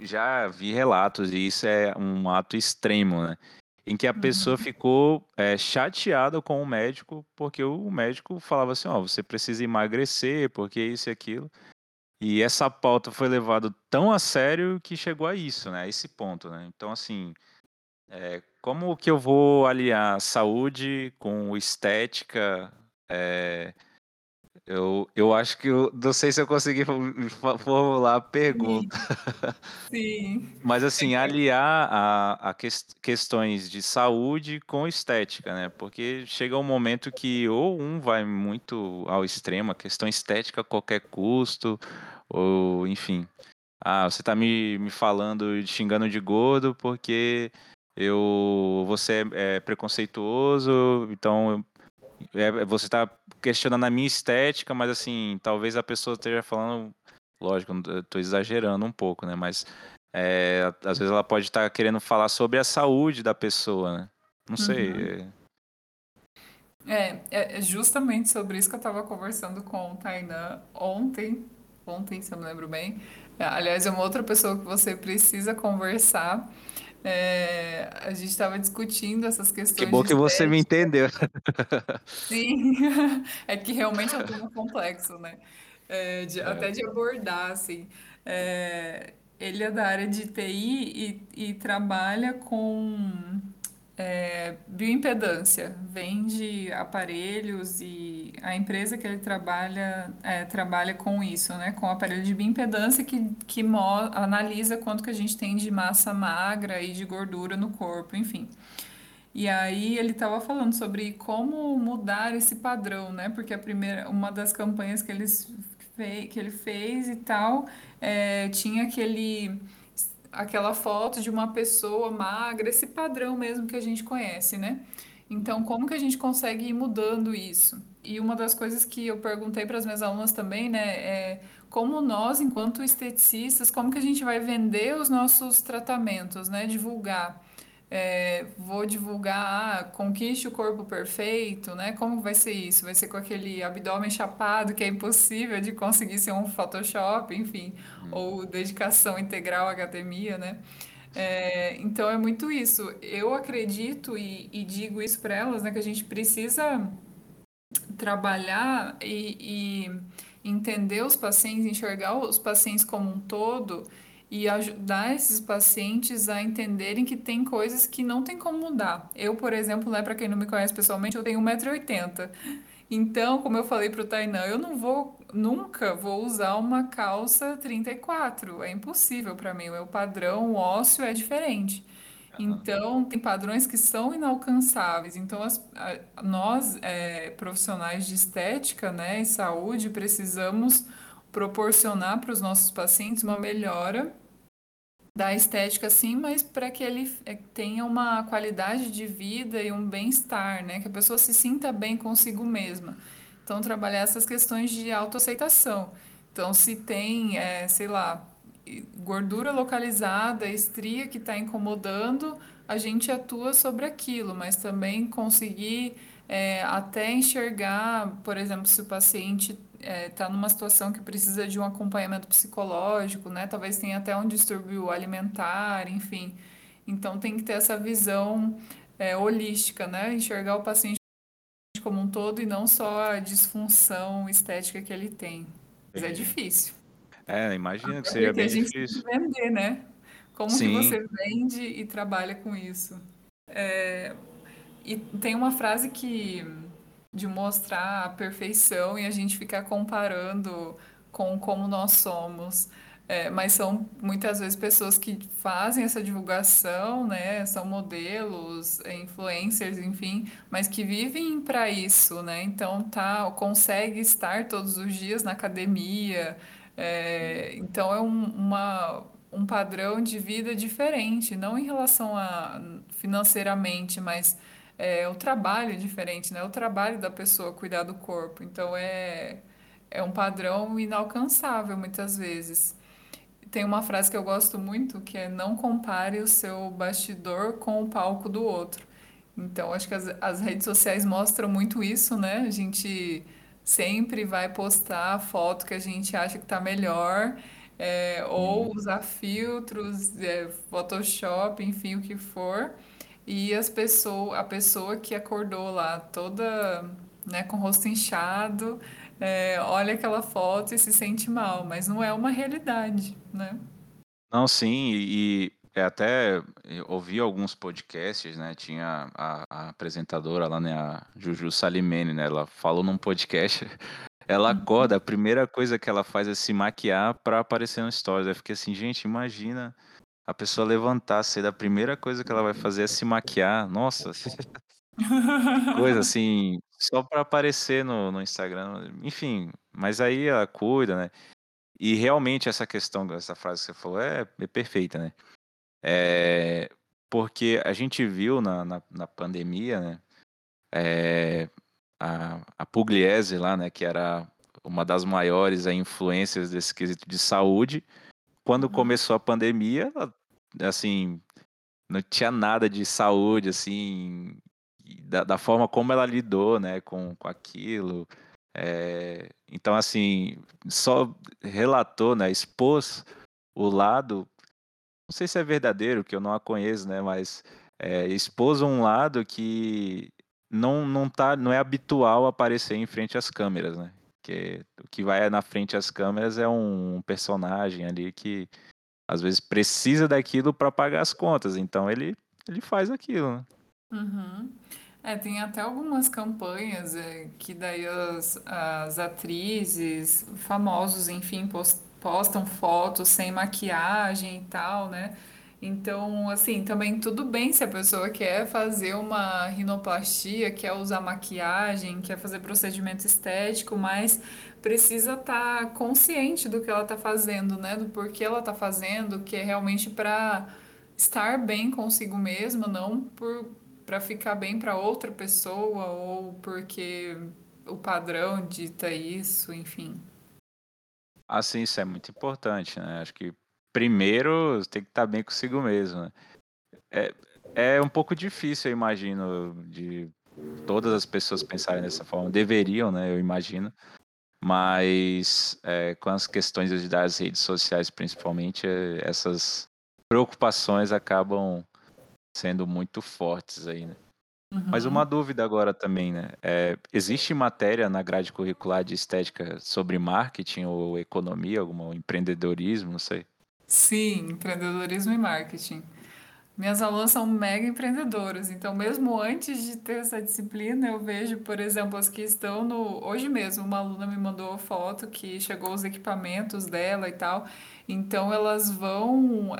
já vi relatos, e isso é um ato extremo, né? Em que a pessoa ficou chateada com o médico, porque o médico falava assim, ó, você precisa emagrecer, porque isso e aquilo. E essa pauta foi levada tão a sério que chegou a isso, né, a esse ponto, né. Então, assim, como que eu vou aliar saúde com estética? Eu acho que eu não sei se eu consegui formular a pergunta. Sim. Mas, assim, aliar a questões de saúde com estética, né? Porque chega um momento que ou um vai muito ao extremo, a questão estética a qualquer custo, ou, enfim. Ah, você tá me falando, xingando de gordo porque você é preconceituoso, então... você está questionando a minha estética, mas, assim, talvez a pessoa esteja falando, lógico, eu estou exagerando um pouco, né? Mas às vezes ela pode estar querendo falar sobre a saúde da pessoa, né? Não sei. Uhum. É justamente sobre isso que eu estava conversando com o Tainan ontem, se eu me lembro bem. Aliás, é uma outra pessoa que você precisa conversar. A gente estava discutindo essas questões. Que bom que você me entendeu. Sim, é que realmente é um tema complexo, né? Até de abordar, assim. Ele é da área de TI e trabalha com bioimpedância. Vende aparelhos e a empresa que ele trabalha com isso, né? Com aparelho de bioimpedância que analisa quanto que a gente tem de massa magra e de gordura no corpo, enfim. E aí ele estava falando sobre como mudar esse padrão, né? Porque uma das campanhas que ele fez e tal, tinha aquela foto de uma pessoa magra, esse padrão mesmo que a gente conhece, né? Então, como que a gente consegue ir mudando isso? E uma das coisas que eu perguntei para as minhas alunas também, né, como nós, enquanto esteticistas, como que a gente vai vender os nossos tratamentos, né, divulgar? Vou divulgar, conquiste o corpo perfeito, né? Como vai ser isso? Vai ser com aquele abdômen chapado que é impossível de conseguir ser um Photoshop, enfim, ou dedicação integral à academia, né? Então é muito isso. Eu acredito e digo isso para elas, né? Que a gente precisa trabalhar e entender os pacientes, enxergar os pacientes como um todo. E ajudar esses pacientes a entenderem que tem coisas que não tem como mudar. Eu, por exemplo, né, para quem não me conhece pessoalmente, eu tenho 1,80m. Então, como eu falei para o Tainan, eu nunca vou usar uma calça 34. É impossível para mim, o meu padrão ósseo é diferente. Então, tem padrões que são inalcançáveis. Então, nós, profissionais de estética, né, e saúde, precisamos proporcionar para os nossos pacientes uma melhora da estética, sim, mas para que ele tenha uma qualidade de vida e um bem-estar, né? Que a pessoa se sinta bem consigo mesma. Então, trabalhar essas questões de autoaceitação. Então, se tem, sei lá, gordura localizada, estria que está incomodando, a gente atua sobre aquilo, mas também conseguir até enxergar, por exemplo, se o paciente está numa situação que precisa de um acompanhamento psicológico, né? Talvez tenha até um distúrbio alimentar, enfim. Então tem que ter essa visão holística, né? Enxergar o paciente como um todo e não só a disfunção estética que ele tem. Mas é difícil. É, imagina que seja bem difícil. Tem que vender, né? Como Sim. que você vende e trabalha com isso? E tem uma frase que... de mostrar a perfeição e a gente ficar comparando com como nós somos. Mas são muitas vezes pessoas que fazem essa divulgação, né? São modelos, influencers, enfim, mas que vivem para isso, né? Então consegue estar todos os dias na academia. Então é um padrão de vida diferente, não em relação a financeiramente, mas o trabalho é diferente, né? O trabalho da pessoa cuidar do corpo. Então é um padrão inalcançável muitas vezes. Tem uma frase que eu gosto muito, que é: não compare o seu bastidor com o palco do outro. Então acho que as redes sociais mostram muito isso, né? A gente sempre vai postar a foto que a gente acha que está melhor, ou usar filtros, Photoshop, enfim, o que for. E a pessoa que acordou lá toda, né, com o rosto inchado, olha aquela foto e se sente mal, mas não é uma realidade, né? Não, sim, e até ouvi alguns podcasts, né, tinha a apresentadora lá, né, a Juju Salimene, né, ela falou num podcast, ela acorda, a primeira coisa que ela faz é se maquiar para aparecer no stories. Eu fiquei assim, gente, imagina... A pessoa levantar cedo, a primeira coisa que ela vai fazer é se maquiar. Nossa, coisa assim, só para aparecer no Instagram. Enfim, mas aí ela cuida, né? E realmente essa questão, essa frase que você falou é perfeita, né? Porque a gente viu na pandemia, né? A Pugliese lá, né? Que era uma das maiores influências desse quesito de saúde. Quando começou a pandemia, assim, não tinha nada de saúde, assim, da forma como ela lidou, né, com aquilo. Então, assim, só relatou, né, expôs o lado, não sei se é verdadeiro, que eu não a conheço, né, mas expôs um lado que não é habitual aparecer em frente às câmeras, né. Porque o que vai na frente às câmeras é um personagem ali que às vezes precisa daquilo para pagar as contas, então ele faz aquilo, né? Uhum. Tem até algumas campanhas que daí as atrizes, famosos, enfim, postam fotos sem maquiagem e tal, né? Então, assim, também tudo bem se a pessoa quer fazer uma rinoplastia, quer usar maquiagem, quer fazer procedimento estético, mas precisa estar consciente do que ela está fazendo, né? Do porquê ela está fazendo, que é realmente para estar bem consigo mesma, não para ficar bem para outra pessoa ou porque o padrão dita isso, enfim. Assim, isso é muito importante, né? Acho que primeiro, tem que estar bem consigo mesmo, né? É um pouco difícil, eu imagino, de todas as pessoas pensarem dessa forma. Deveriam, né? Eu imagino. Mas com as questões das redes sociais, principalmente, essas preocupações acabam sendo muito fortes aí, né? Uhum. Mas uma dúvida agora também, né? Existe matéria na grade curricular de estética sobre marketing ou economia, algum empreendedorismo, não sei? Sim, empreendedorismo e marketing. Minhas alunas são mega empreendedoras, então mesmo antes de ter essa disciplina, eu vejo, por exemplo, as que estão no... Hoje mesmo, uma aluna me mandou foto que chegou os equipamentos dela e tal, então elas vão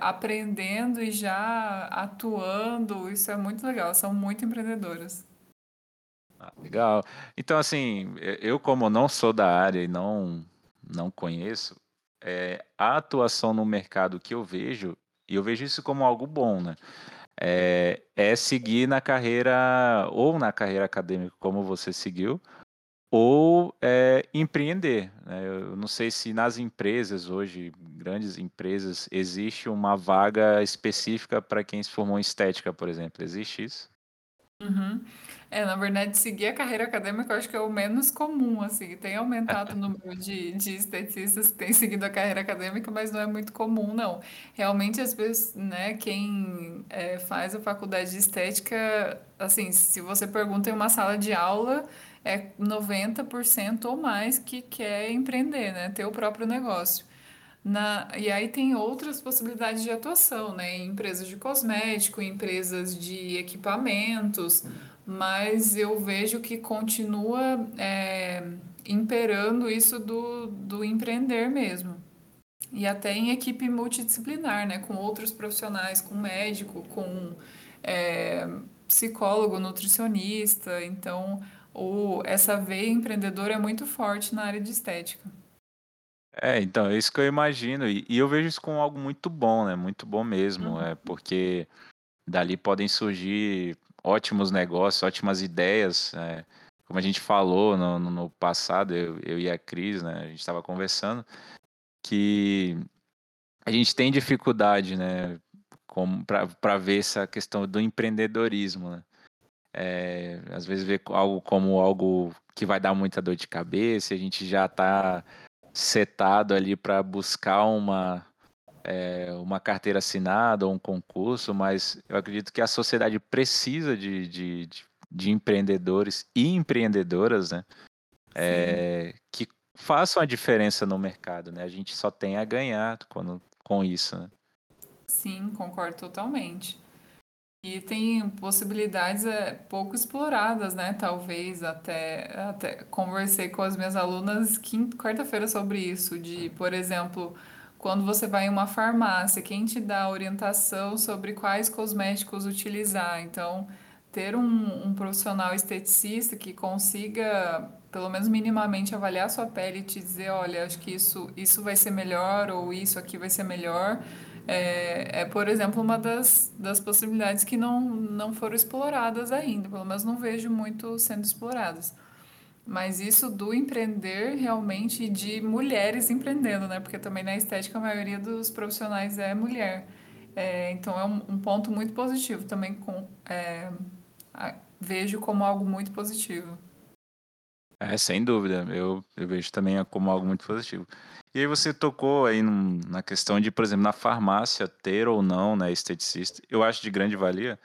aprendendo e já atuando, isso é muito legal, são muito empreendedoras. Ah, legal. Então, assim, eu como não sou da área e não conheço, a atuação no mercado que eu vejo, e eu vejo isso como algo bom, né? Seguir na carreira, ou na carreira acadêmica, como você seguiu, ou empreender, né? Eu não sei se nas empresas hoje, grandes empresas, existe uma vaga específica para quem se formou em estética, por exemplo. Existe isso? Uhum. Na verdade, seguir a carreira acadêmica eu acho que é o menos comum, assim. Tem aumentado o número de esteticistas que têm seguido a carreira acadêmica, mas não é muito comum, não. Realmente, às vezes, né, quem faz a faculdade de estética, assim, se você pergunta em uma sala de aula, é 90% ou mais que quer empreender, né, ter o próprio negócio. E aí tem outras possibilidades de atuação, né? Em empresas de cosmético, em empresas de equipamentos, mas eu vejo que continua imperando isso do empreender mesmo. E até em equipe multidisciplinar, né? Com outros profissionais, com médico, com psicólogo, nutricionista. Então, essa veia empreendedora é muito forte na área de estética. Então, é isso que eu imagino, e eu vejo isso como algo muito bom, né, muito bom mesmo, porque dali podem surgir ótimos negócios, ótimas ideias, né? Como a gente falou no passado, eu e a Cris, né, a gente estava conversando, que a gente tem dificuldade, né, para ver essa questão do empreendedorismo, né? Às vezes vê algo como algo que vai dar muita dor de cabeça, a gente já está setado ali para buscar uma carteira assinada ou um concurso, mas eu acredito que a sociedade precisa de empreendedores e empreendedoras, né? Que façam a diferença no mercado, né? A gente só tem a ganhar com isso, né? Sim, concordo totalmente. E tem possibilidades pouco exploradas, né? Talvez até conversei com as minhas alunas quarta-feira sobre isso, de, por exemplo, quando você vai em uma farmácia, quem te dá orientação sobre quais cosméticos utilizar? Então, ter um profissional esteticista que consiga, pelo menos minimamente, avaliar a sua pele e te dizer, olha, acho que isso vai ser melhor ou isso aqui vai ser melhor... por exemplo, uma das possibilidades que não foram exploradas ainda, pelo menos não vejo muito sendo exploradas. Mas isso do empreender realmente e de mulheres empreendendo, né? Porque também na estética a maioria dos profissionais é mulher. Então é um ponto muito positivo, também vejo como algo muito positivo. Sem dúvida, eu vejo também como algo muito positivo. E aí você tocou aí na questão de, por exemplo, na farmácia ter ou não, né, esteticista, eu acho de grande valia,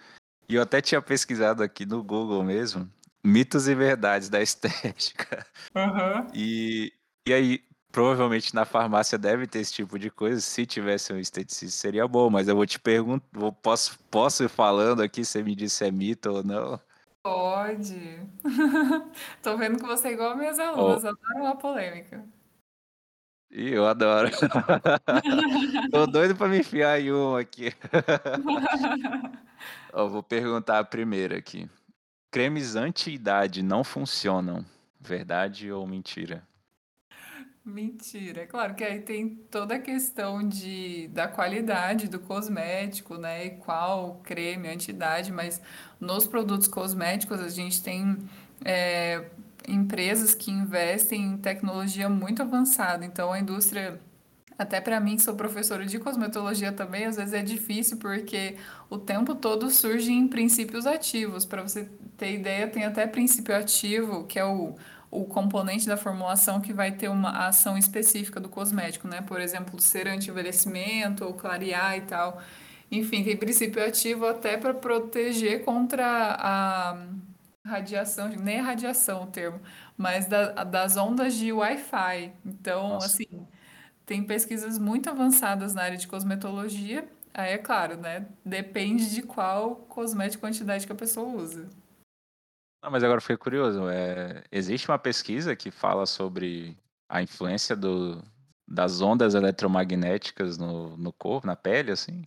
e eu até tinha pesquisado aqui no Google mesmo, mitos e verdades da estética, uhum. E aí provavelmente na farmácia deve ter esse tipo de coisa, se tivesse um esteticista seria bom, mas eu vou te perguntar, posso ir falando aqui, você me diz se é mito ou não? Pode. Tô vendo que você é igual a minhas alunas, adoram a polêmica. Ih, eu adoro. Tô doido pra me enfiar em um aqui. Vou perguntar a primeira aqui. Cremes anti-idade não funcionam. Verdade ou mentira? Mentira. É claro que aí tem toda a questão da qualidade do cosmético, né? E qual creme, anti-idade, mas nos produtos cosméticos a gente tem empresas que investem em tecnologia muito avançada. Então a indústria, até para mim que sou professora de cosmetologia também, às vezes é difícil porque o tempo todo surgem princípios ativos. Para você ter ideia, tem até princípio ativo, que é o componente da formulação que vai ter uma ação específica do cosmético, né? Por exemplo, ser anti-envelhecimento ou clarear e tal. Enfim, tem princípio ativo até para proteger contra a radiação, nem a radiação o termo, mas das ondas de Wi-Fi. Então, nossa, assim, tem pesquisas muito avançadas na área de cosmetologia. Aí é claro, né? Depende de qual cosmético quantidade que a pessoa usa. Não, mas agora eu fiquei curioso, existe uma pesquisa que fala sobre a influência das ondas eletromagnéticas no corpo, na pele, assim?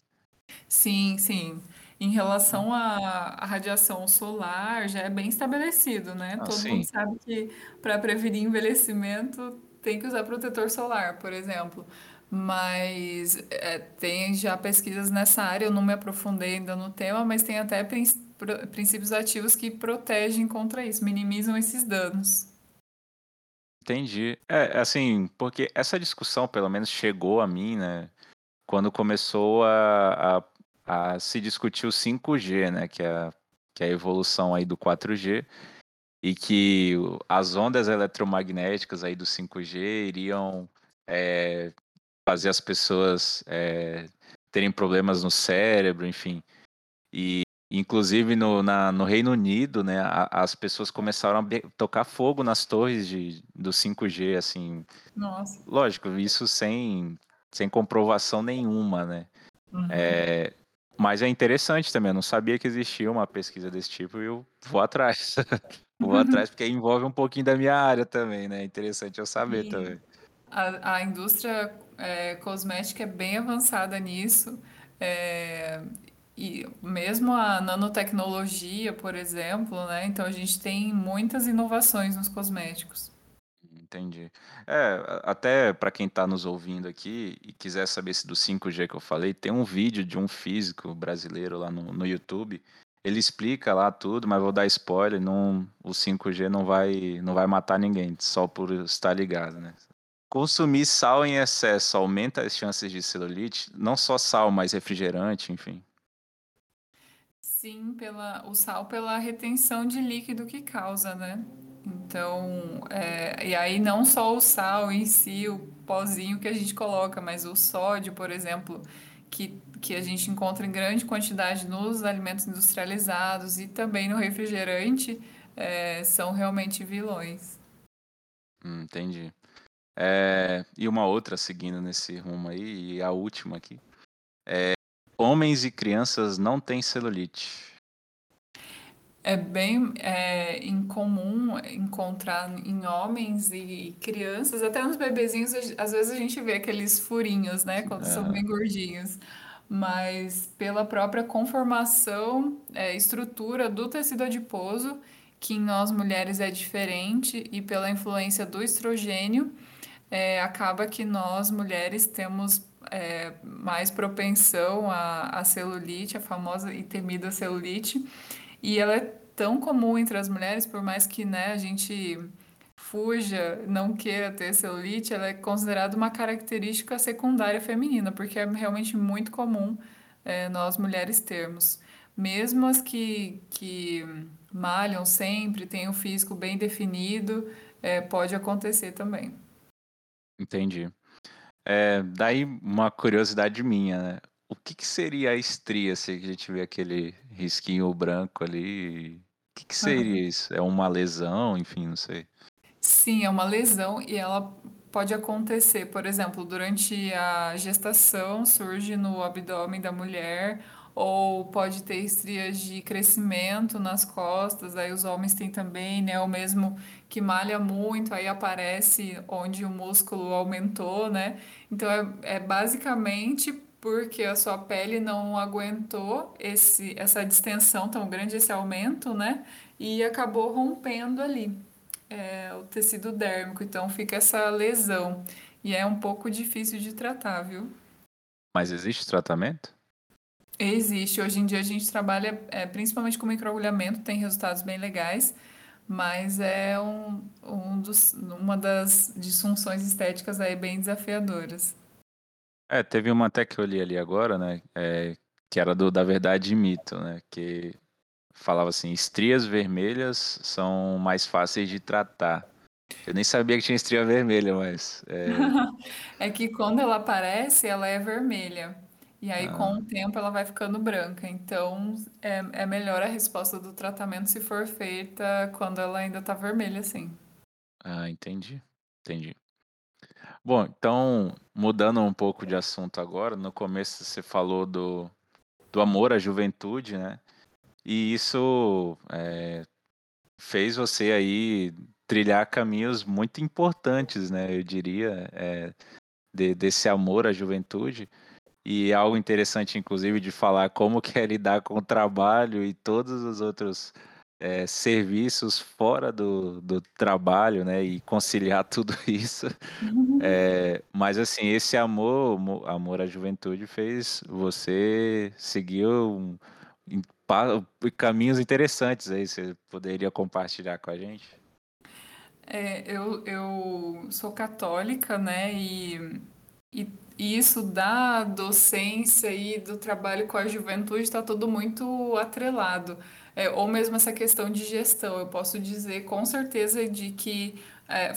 Sim, sim. Em relação à radiação solar, já é bem estabelecido, né? Todo mundo sabe que para prevenir envelhecimento tem que usar protetor solar, por exemplo. Mas tem já pesquisas nessa área, eu não me aprofundei ainda no tema, mas tem até princípios ativos que protegem contra isso, minimizam esses danos. Entendi. É, assim, porque essa discussão, pelo menos, chegou a mim, né? Quando começou a se discutir o 5G, né? Que é a evolução aí do 4G. E que as ondas eletromagnéticas aí do 5G iriam fazer as pessoas terem problemas no cérebro, enfim. E, inclusive, no Reino Unido, né, as pessoas começaram a tocar fogo nas torres do 5G, assim. Nossa. Lógico, isso sem comprovação nenhuma, né? Uhum. Mas é interessante também, eu não sabia que existia uma pesquisa desse tipo e eu vou atrás. Vou atrás porque envolve um pouquinho da minha área também, né? É interessante eu saber também. A indústria cosmética é bem avançada nisso. E mesmo a nanotecnologia, por exemplo, né? Então a gente tem muitas inovações nos cosméticos. Entendi. Até para quem está nos ouvindo aqui e quiser saber se do 5G que eu falei, tem um vídeo de um físico brasileiro lá no YouTube. Ele explica lá tudo, mas vou dar spoiler, o 5G não vai matar ninguém, só por estar ligado, né? Consumir sal em excesso aumenta as chances de celulite? Não só sal, mas refrigerante, enfim. Sim, o sal pela retenção de líquido que causa, né? Então, e aí não só o sal em si, o pozinho que a gente coloca, mas o sódio, por exemplo, que a gente encontra em grande quantidade nos alimentos industrializados e também no refrigerante, são realmente vilões. Entendi. E uma outra seguindo nesse rumo aí, e a última aqui. Homens e crianças não têm celulite. É bem incomum encontrar em homens e crianças, até nos bebezinhos, às vezes a gente vê aqueles furinhos, né, quando são bem gordinhos, mas pela própria conformação, estrutura do tecido adiposo, que em nós mulheres é diferente, e pela influência do estrogênio, acaba que nós mulheres temos mais propensão à celulite, a famosa e temida celulite. E ela é tão comum entre as mulheres, por mais que, né, a gente fuja, não queira ter celulite, ela é considerada uma característica secundária feminina, porque é realmente muito comum nós mulheres termos. Mesmo as que malham sempre, têm o físico bem definido, pode acontecer também. Entendi. Daí uma curiosidade minha, né? O que seria a estria, se a gente vê aquele risquinho branco ali? O que seria isso? É uma lesão, enfim, não sei. Sim, é uma lesão e ela pode acontecer, por exemplo, durante a gestação, surge no abdômen da mulher, ou pode ter estrias de crescimento nas costas, aí os homens têm também, né, o mesmo que malha muito, aí aparece onde o músculo aumentou, né? Então é basicamente porque a sua pele não aguentou essa distensão tão grande, esse aumento, né? E acabou rompendo ali o tecido dérmico. Então fica essa lesão. E é um pouco difícil de tratar, viu? Mas existe tratamento? Existe. Hoje em dia a gente trabalha principalmente com microagulhamento, tem resultados bem legais, mas é uma das disfunções estéticas aí bem desafiadoras. Teve uma até que eu li ali agora, né, que era da verdade e mito, né, que falava assim, estrias vermelhas são mais fáceis de tratar. Eu nem sabia que tinha estria vermelha, mas... É que quando ela aparece, ela é vermelha, e aí com o tempo ela vai ficando branca, então é melhor a resposta do tratamento se for feita quando ela ainda tá vermelha, sim. Ah, entendi. Bom, então, mudando um pouco de assunto agora, no começo você falou do amor à juventude, né? E isso fez você aí trilhar caminhos muito importantes, né? Eu diria, desse amor à juventude. E algo interessante, inclusive, de falar como que é lidar com o trabalho e todos os outros serviços fora do trabalho, né, e conciliar tudo isso, mas assim, esse amor à juventude fez você seguir caminhos interessantes aí, você poderia compartilhar com a gente? Eu sou católica, né, e isso da docência e do trabalho com a juventude está tudo muito atrelado. Ou mesmo essa questão de gestão, eu posso dizer com certeza de que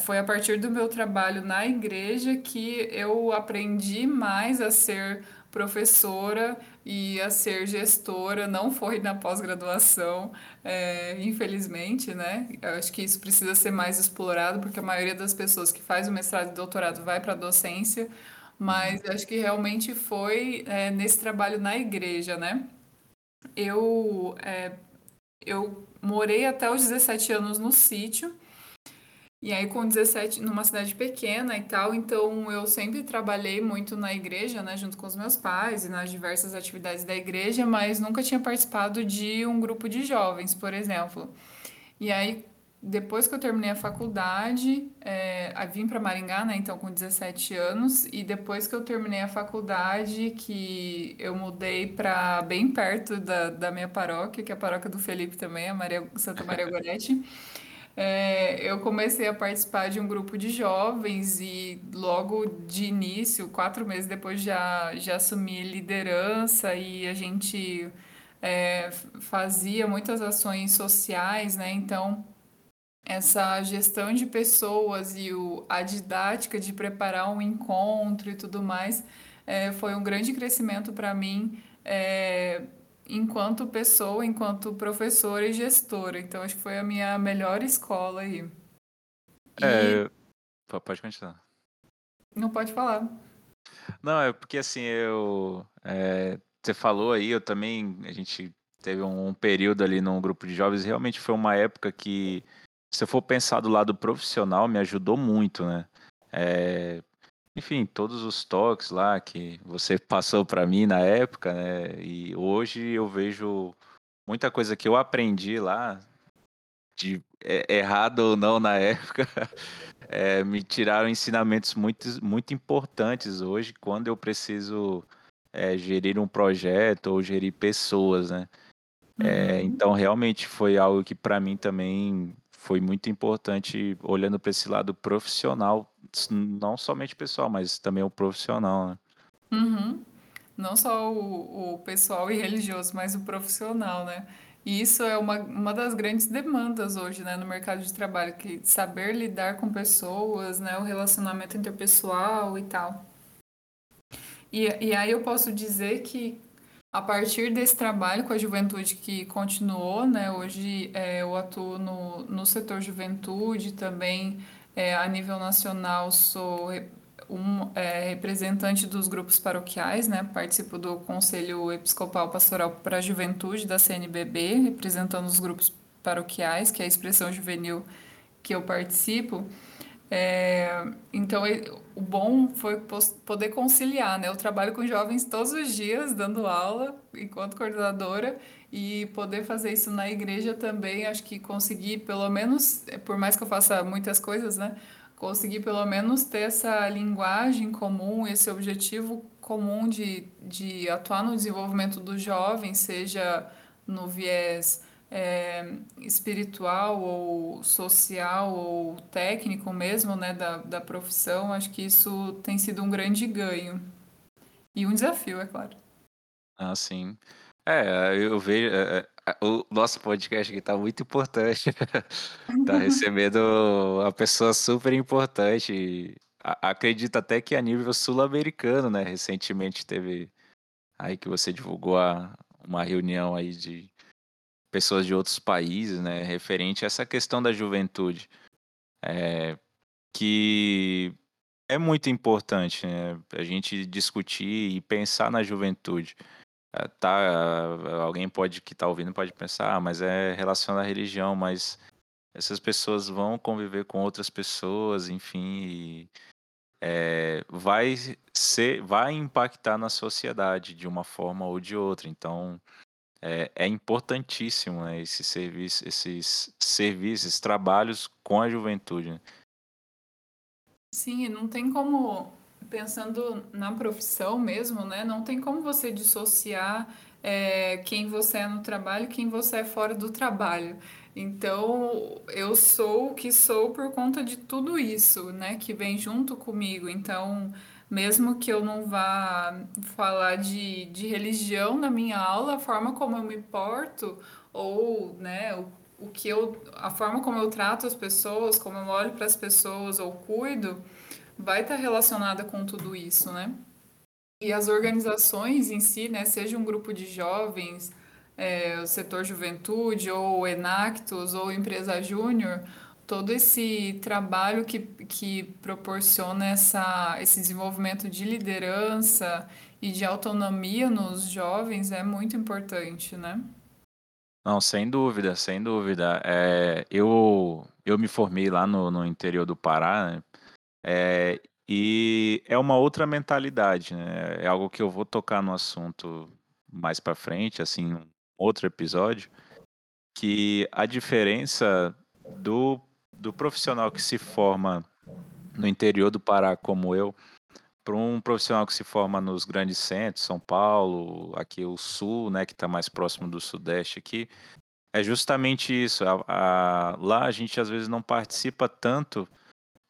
foi a partir do meu trabalho na igreja que eu aprendi mais a ser professora e a ser gestora, não foi na pós-graduação, infelizmente, né? Eu acho que isso precisa ser mais explorado, porque a maioria das pessoas que faz o mestrado e doutorado vai para a docência, mas eu acho que realmente foi nesse trabalho na igreja, né? Eu morei até os 17 anos no sítio, e aí com 17, numa cidade pequena e tal, então eu sempre trabalhei muito na igreja, né, junto com os meus pais e nas diversas atividades da igreja, mas nunca tinha participado de um grupo de jovens, por exemplo. E aí, depois que eu terminei a faculdade, vim para Maringá, né, então com 17 anos, e depois que eu terminei a faculdade, que eu mudei para bem perto da minha paróquia, que é a paróquia do Felipe também, a Maria Santa Maria Goretti, eu comecei a participar de um grupo de jovens e logo de início, 4 meses depois, já assumi liderança e a gente fazia muitas ações sociais, né? Então, essa gestão de pessoas e a didática de preparar um encontro e tudo mais foi um grande crescimento para mim, enquanto pessoa, enquanto professora e gestora. Então, acho que foi a minha melhor escola aí. Pode continuar. Não pode falar. Não, é porque assim, você falou aí, eu também, a gente teve um período ali num grupo de jovens, realmente foi uma época que, se eu for pensar do lado profissional, me ajudou muito, né? Enfim, todos os toques lá que você passou para mim na época, né? E hoje eu vejo muita coisa que eu aprendi lá, de errado ou não na época, me tiraram ensinamentos muito, muito importantes hoje quando eu preciso gerir um projeto ou gerir pessoas, né? Então, realmente foi algo que para mim também foi muito importante, olhando para esse lado profissional, não somente pessoal, mas também o profissional, né? Uhum. Não só o pessoal e religioso, mas o profissional, né? E isso é uma das grandes demandas hoje, né, no mercado de trabalho, que saber lidar com pessoas, né, o relacionamento interpessoal e tal. E aí eu posso dizer que, a partir desse trabalho com a juventude que continuou, né, hoje eu atuo no setor juventude também, a nível nacional sou representante dos grupos paroquiais, né, participo do Conselho Episcopal Pastoral para a Juventude da CNBB, representando os grupos paroquiais, que é a expressão juvenil que eu participo. Então, o bom foi poder conciliar, né? Eu trabalho com jovens todos os dias, dando aula enquanto coordenadora, e poder fazer isso na igreja também, acho que consegui, pelo menos, por mais que eu faça muitas coisas, né? Consegui, pelo menos, ter essa linguagem comum, esse objetivo comum de atuar no desenvolvimento do jovem, seja no viés espiritual ou social ou técnico mesmo, né, da profissão. Acho que isso tem sido um grande ganho e um desafio, é claro. Ah, sim. Eu vejo o nosso podcast aqui está muito importante, está recebendo uma pessoa super importante, acredito até que a nível sul-americano, né? Recentemente teve aí que você divulgou uma reunião aí de pessoas de outros países, né, referente a essa questão da juventude, que é muito importante, né, a gente discutir e pensar na juventude. Alguém que está ouvindo pode pensar, mas é relacionado à religião, mas essas pessoas vão conviver com outras pessoas, enfim, e vai impactar na sociedade de uma forma ou de outra. Então, é importantíssimo, né, esses trabalhos com a juventude, né? Sim, não tem como, pensando na profissão mesmo, né, não tem como você dissociar quem você é no trabalho e quem você é fora do trabalho. Então, eu sou o que sou por conta de tudo isso, né, que vem junto comigo. Então, mesmo que eu não vá falar de religião na minha aula, a forma como eu me porto, ou, né, a forma como eu trato as pessoas, como eu olho para as pessoas ou cuido, vai estar relacionada com tudo isso, né? E as organizações em si, né, seja um grupo de jovens, o setor juventude, ou Enactus, ou empresa júnior, todo esse trabalho que proporciona esse desenvolvimento de liderança e de autonomia nos jovens é muito importante, né? Não, sem dúvida, sem dúvida. Eu me formei lá no interior do Pará, né? E é uma outra mentalidade, né? É algo que eu vou tocar no assunto mais para frente, assim, um outro episódio, que a diferença do profissional que se forma no interior do Pará, como eu, para um profissional que se forma nos grandes centros, São Paulo, aqui o Sul, né, que está mais próximo do Sudeste aqui, é justamente isso. Lá a gente às vezes não participa tanto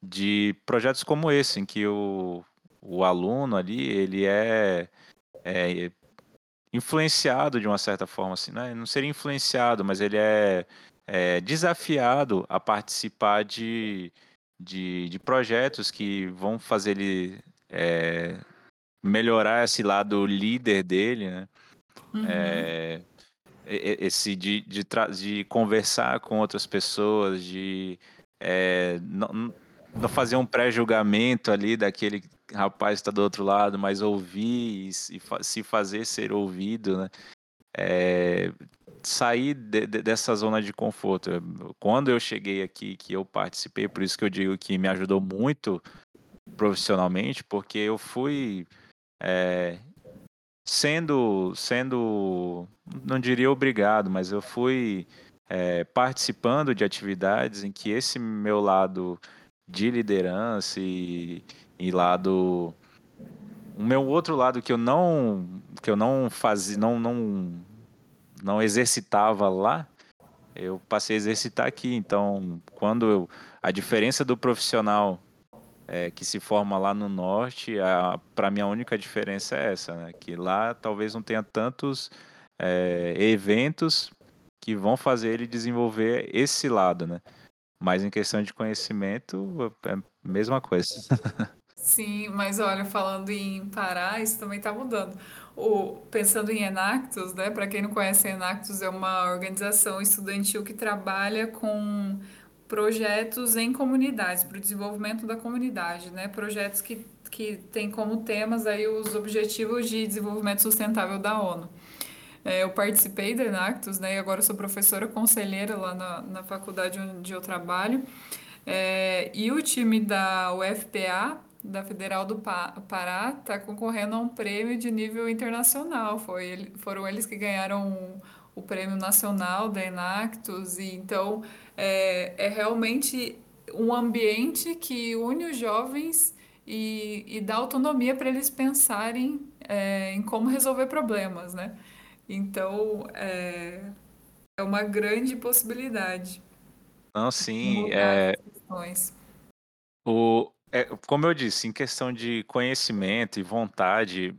de projetos como esse, em que o aluno ali, ele é influenciado de uma certa forma, assim, né? Não seria influenciado, mas ele é desafiado a participar de projetos que vão fazer ele melhorar esse lado líder dele, né? Uhum. Esse de conversar com outras pessoas, de não fazer um pré-julgamento ali daquele rapaz que está do outro lado, mas ouvir e se fazer ser ouvido, né? Sair dessa zona de conforto. Quando eu cheguei aqui, que eu participei, por isso que eu digo que me ajudou muito profissionalmente, porque eu fui sendo, não diria obrigado, mas eu fui participando de atividades em que esse meu lado de liderança e lado, o meu outro lado que eu não fazia, não exercitava lá, eu passei a exercitar aqui. Então, a diferença do profissional que se forma lá no norte, para mim a única diferença é essa, né? Que lá talvez não tenha tantos eventos que vão fazer ele desenvolver esse lado, né? Mas em questão de conhecimento, é a mesma coisa. Sim, mas olha, falando em Pará, isso também está mudando. Pensando em Enactus, né? Para quem não conhece, Enactus é uma organização estudantil que trabalha com projetos em comunidades, para o desenvolvimento da comunidade, né? Projetos que têm como temas aí os Objetivos de Desenvolvimento Sustentável da ONU. Eu participei da Enactus, né? E agora sou professora conselheira lá na faculdade onde eu trabalho. E o time da UFPA, da Federal do Pará, está concorrendo a um prêmio de nível internacional. Foram eles que ganharam o prêmio nacional da Enactus. E então, é realmente um ambiente que une os jovens e dá autonomia para eles pensarem em como resolver problemas, né? Então, é uma grande possibilidade. Não, sim. Como eu disse, em questão de conhecimento e vontade,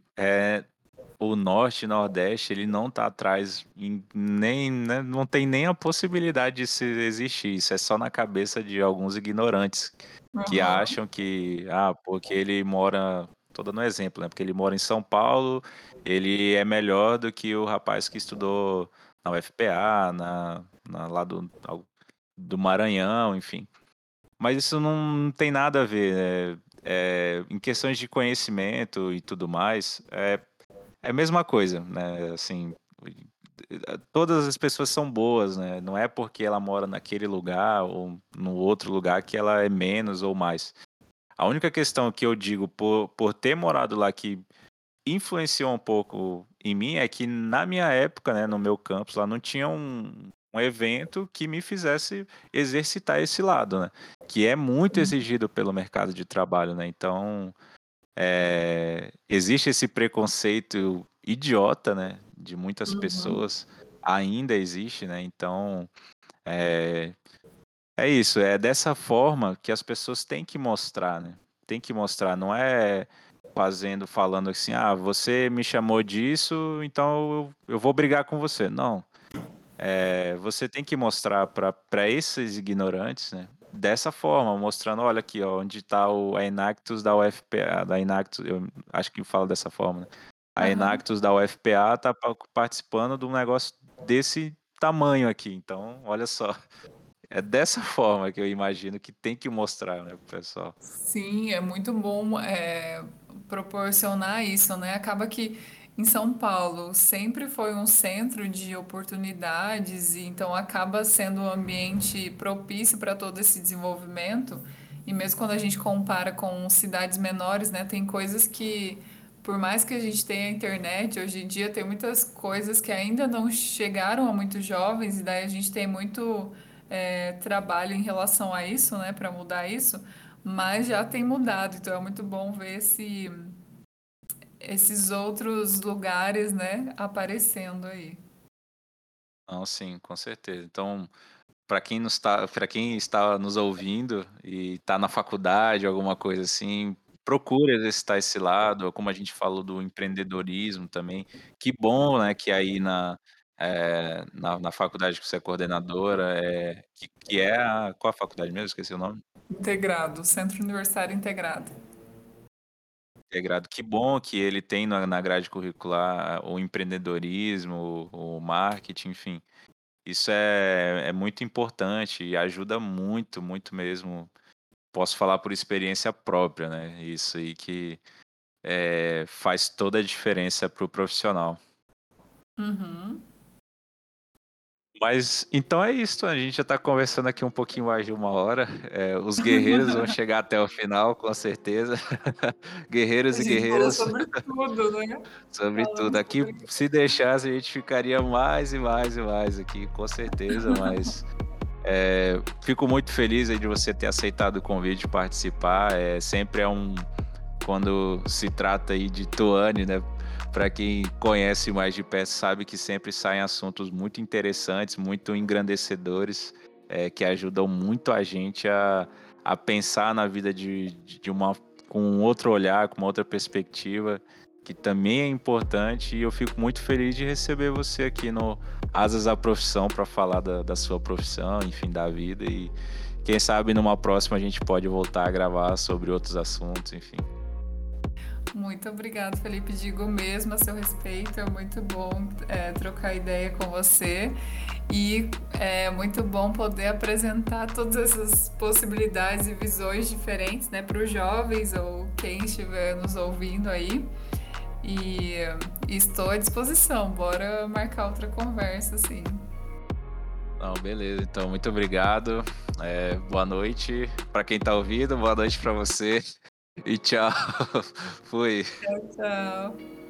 o Norte e o Nordeste, ele não está atrás, nem, né, não tem nem a possibilidade de se existir. Isso é só na cabeça de alguns ignorantes que acham que, porque ele mora... Estou dando um exemplo, né? Porque ele mora em São Paulo, ele é melhor do que o rapaz que estudou na UFPA, lá do Maranhão, enfim. Mas isso não tem nada a ver, né? Em questões de conhecimento e tudo mais, é a mesma coisa, né? Assim, todas as pessoas são boas, né? Não é porque ela mora naquele lugar ou no outro lugar que ela é menos ou mais. A única questão que eu digo por ter morado lá que influenciou um pouco em mim é que na minha época, né, no meu campus, lá não tinha um evento que me fizesse exercitar esse lado, né? Que é muito exigido pelo mercado de trabalho, né? Então, existe esse preconceito idiota, né? de muitas pessoas ainda existe, né? Então, é isso, é dessa forma que as pessoas têm que mostrar, né? Tem que mostrar, não é falando assim, ah, você me chamou disso, então eu vou brigar com você. Não. Você tem que mostrar para esses ignorantes, né? Dessa forma, mostrando, olha aqui, ó, onde está a Enactus da UFPA, da Enactus, eu acho que fala dessa forma, né? A Enactus da UFPA está participando de um negócio desse tamanho aqui, então, olha só. É dessa forma que eu imagino que tem que mostrar, né, pro pessoal. Sim, é muito bom proporcionar isso, né? Acaba que em São Paulo sempre foi um centro de oportunidades, e então acaba sendo um ambiente propício para todo esse desenvolvimento. E mesmo quando a gente compara com cidades menores, né, tem coisas que, por mais que a gente tenha internet, hoje em dia tem muitas coisas que ainda não chegaram a muitos jovens, e daí a gente tem muito... trabalho em relação a isso, né, para mudar isso, mas já tem mudado, então é muito bom ver esses outros lugares, né, aparecendo aí. Não, sim, com certeza. Então, para quem está nos ouvindo e está na faculdade, alguma coisa assim, procure exercitar esse lado, como a gente falou do empreendedorismo também. Que bom, né, que aí na faculdade que você é coordenadora, que é a... Qual a faculdade mesmo? Esqueci o nome. Integrado, Centro Universitário Integrado. Integrado. Que bom que ele tem na grade curricular o empreendedorismo, o marketing, enfim. Isso é muito importante e ajuda muito, muito mesmo. Posso falar por experiência própria, né? Isso aí que faz toda a diferença para o profissional. Uhum. Mas, então é isso, a gente já está conversando aqui um pouquinho mais de 1 hora, os guerreiros vão chegar até o final, com certeza, guerreiros e guerreiras, sobre tudo, né? Sobre tudo, aqui se deixasse a gente ficaria mais e mais e mais aqui, com certeza, mas fico muito feliz aí de você ter aceitado o convite de participar, sempre quando se trata aí de Tuane, né? Para quem conhece mais de perto, sabe que sempre saem assuntos muito interessantes, muito engrandecedores, que ajudam muito a gente a pensar na vida com um outro olhar, com uma outra perspectiva, que também é importante. E eu fico muito feliz de receber você aqui no Asas à Profissão para falar da sua profissão, enfim, da vida. E quem sabe numa próxima a gente pode voltar a gravar sobre outros assuntos, enfim. Muito obrigada, Felipe. Digo mesmo a seu respeito. É muito bom trocar ideia com você. E é muito bom poder apresentar todas essas possibilidades e visões diferentes, né, para os jovens ou quem estiver nos ouvindo aí. E estou à disposição. Bora marcar outra conversa, sim. Não, beleza, então muito obrigado. Boa noite para quem está ouvindo, boa noite para você. E tchau. Fui. Tchau, tchau.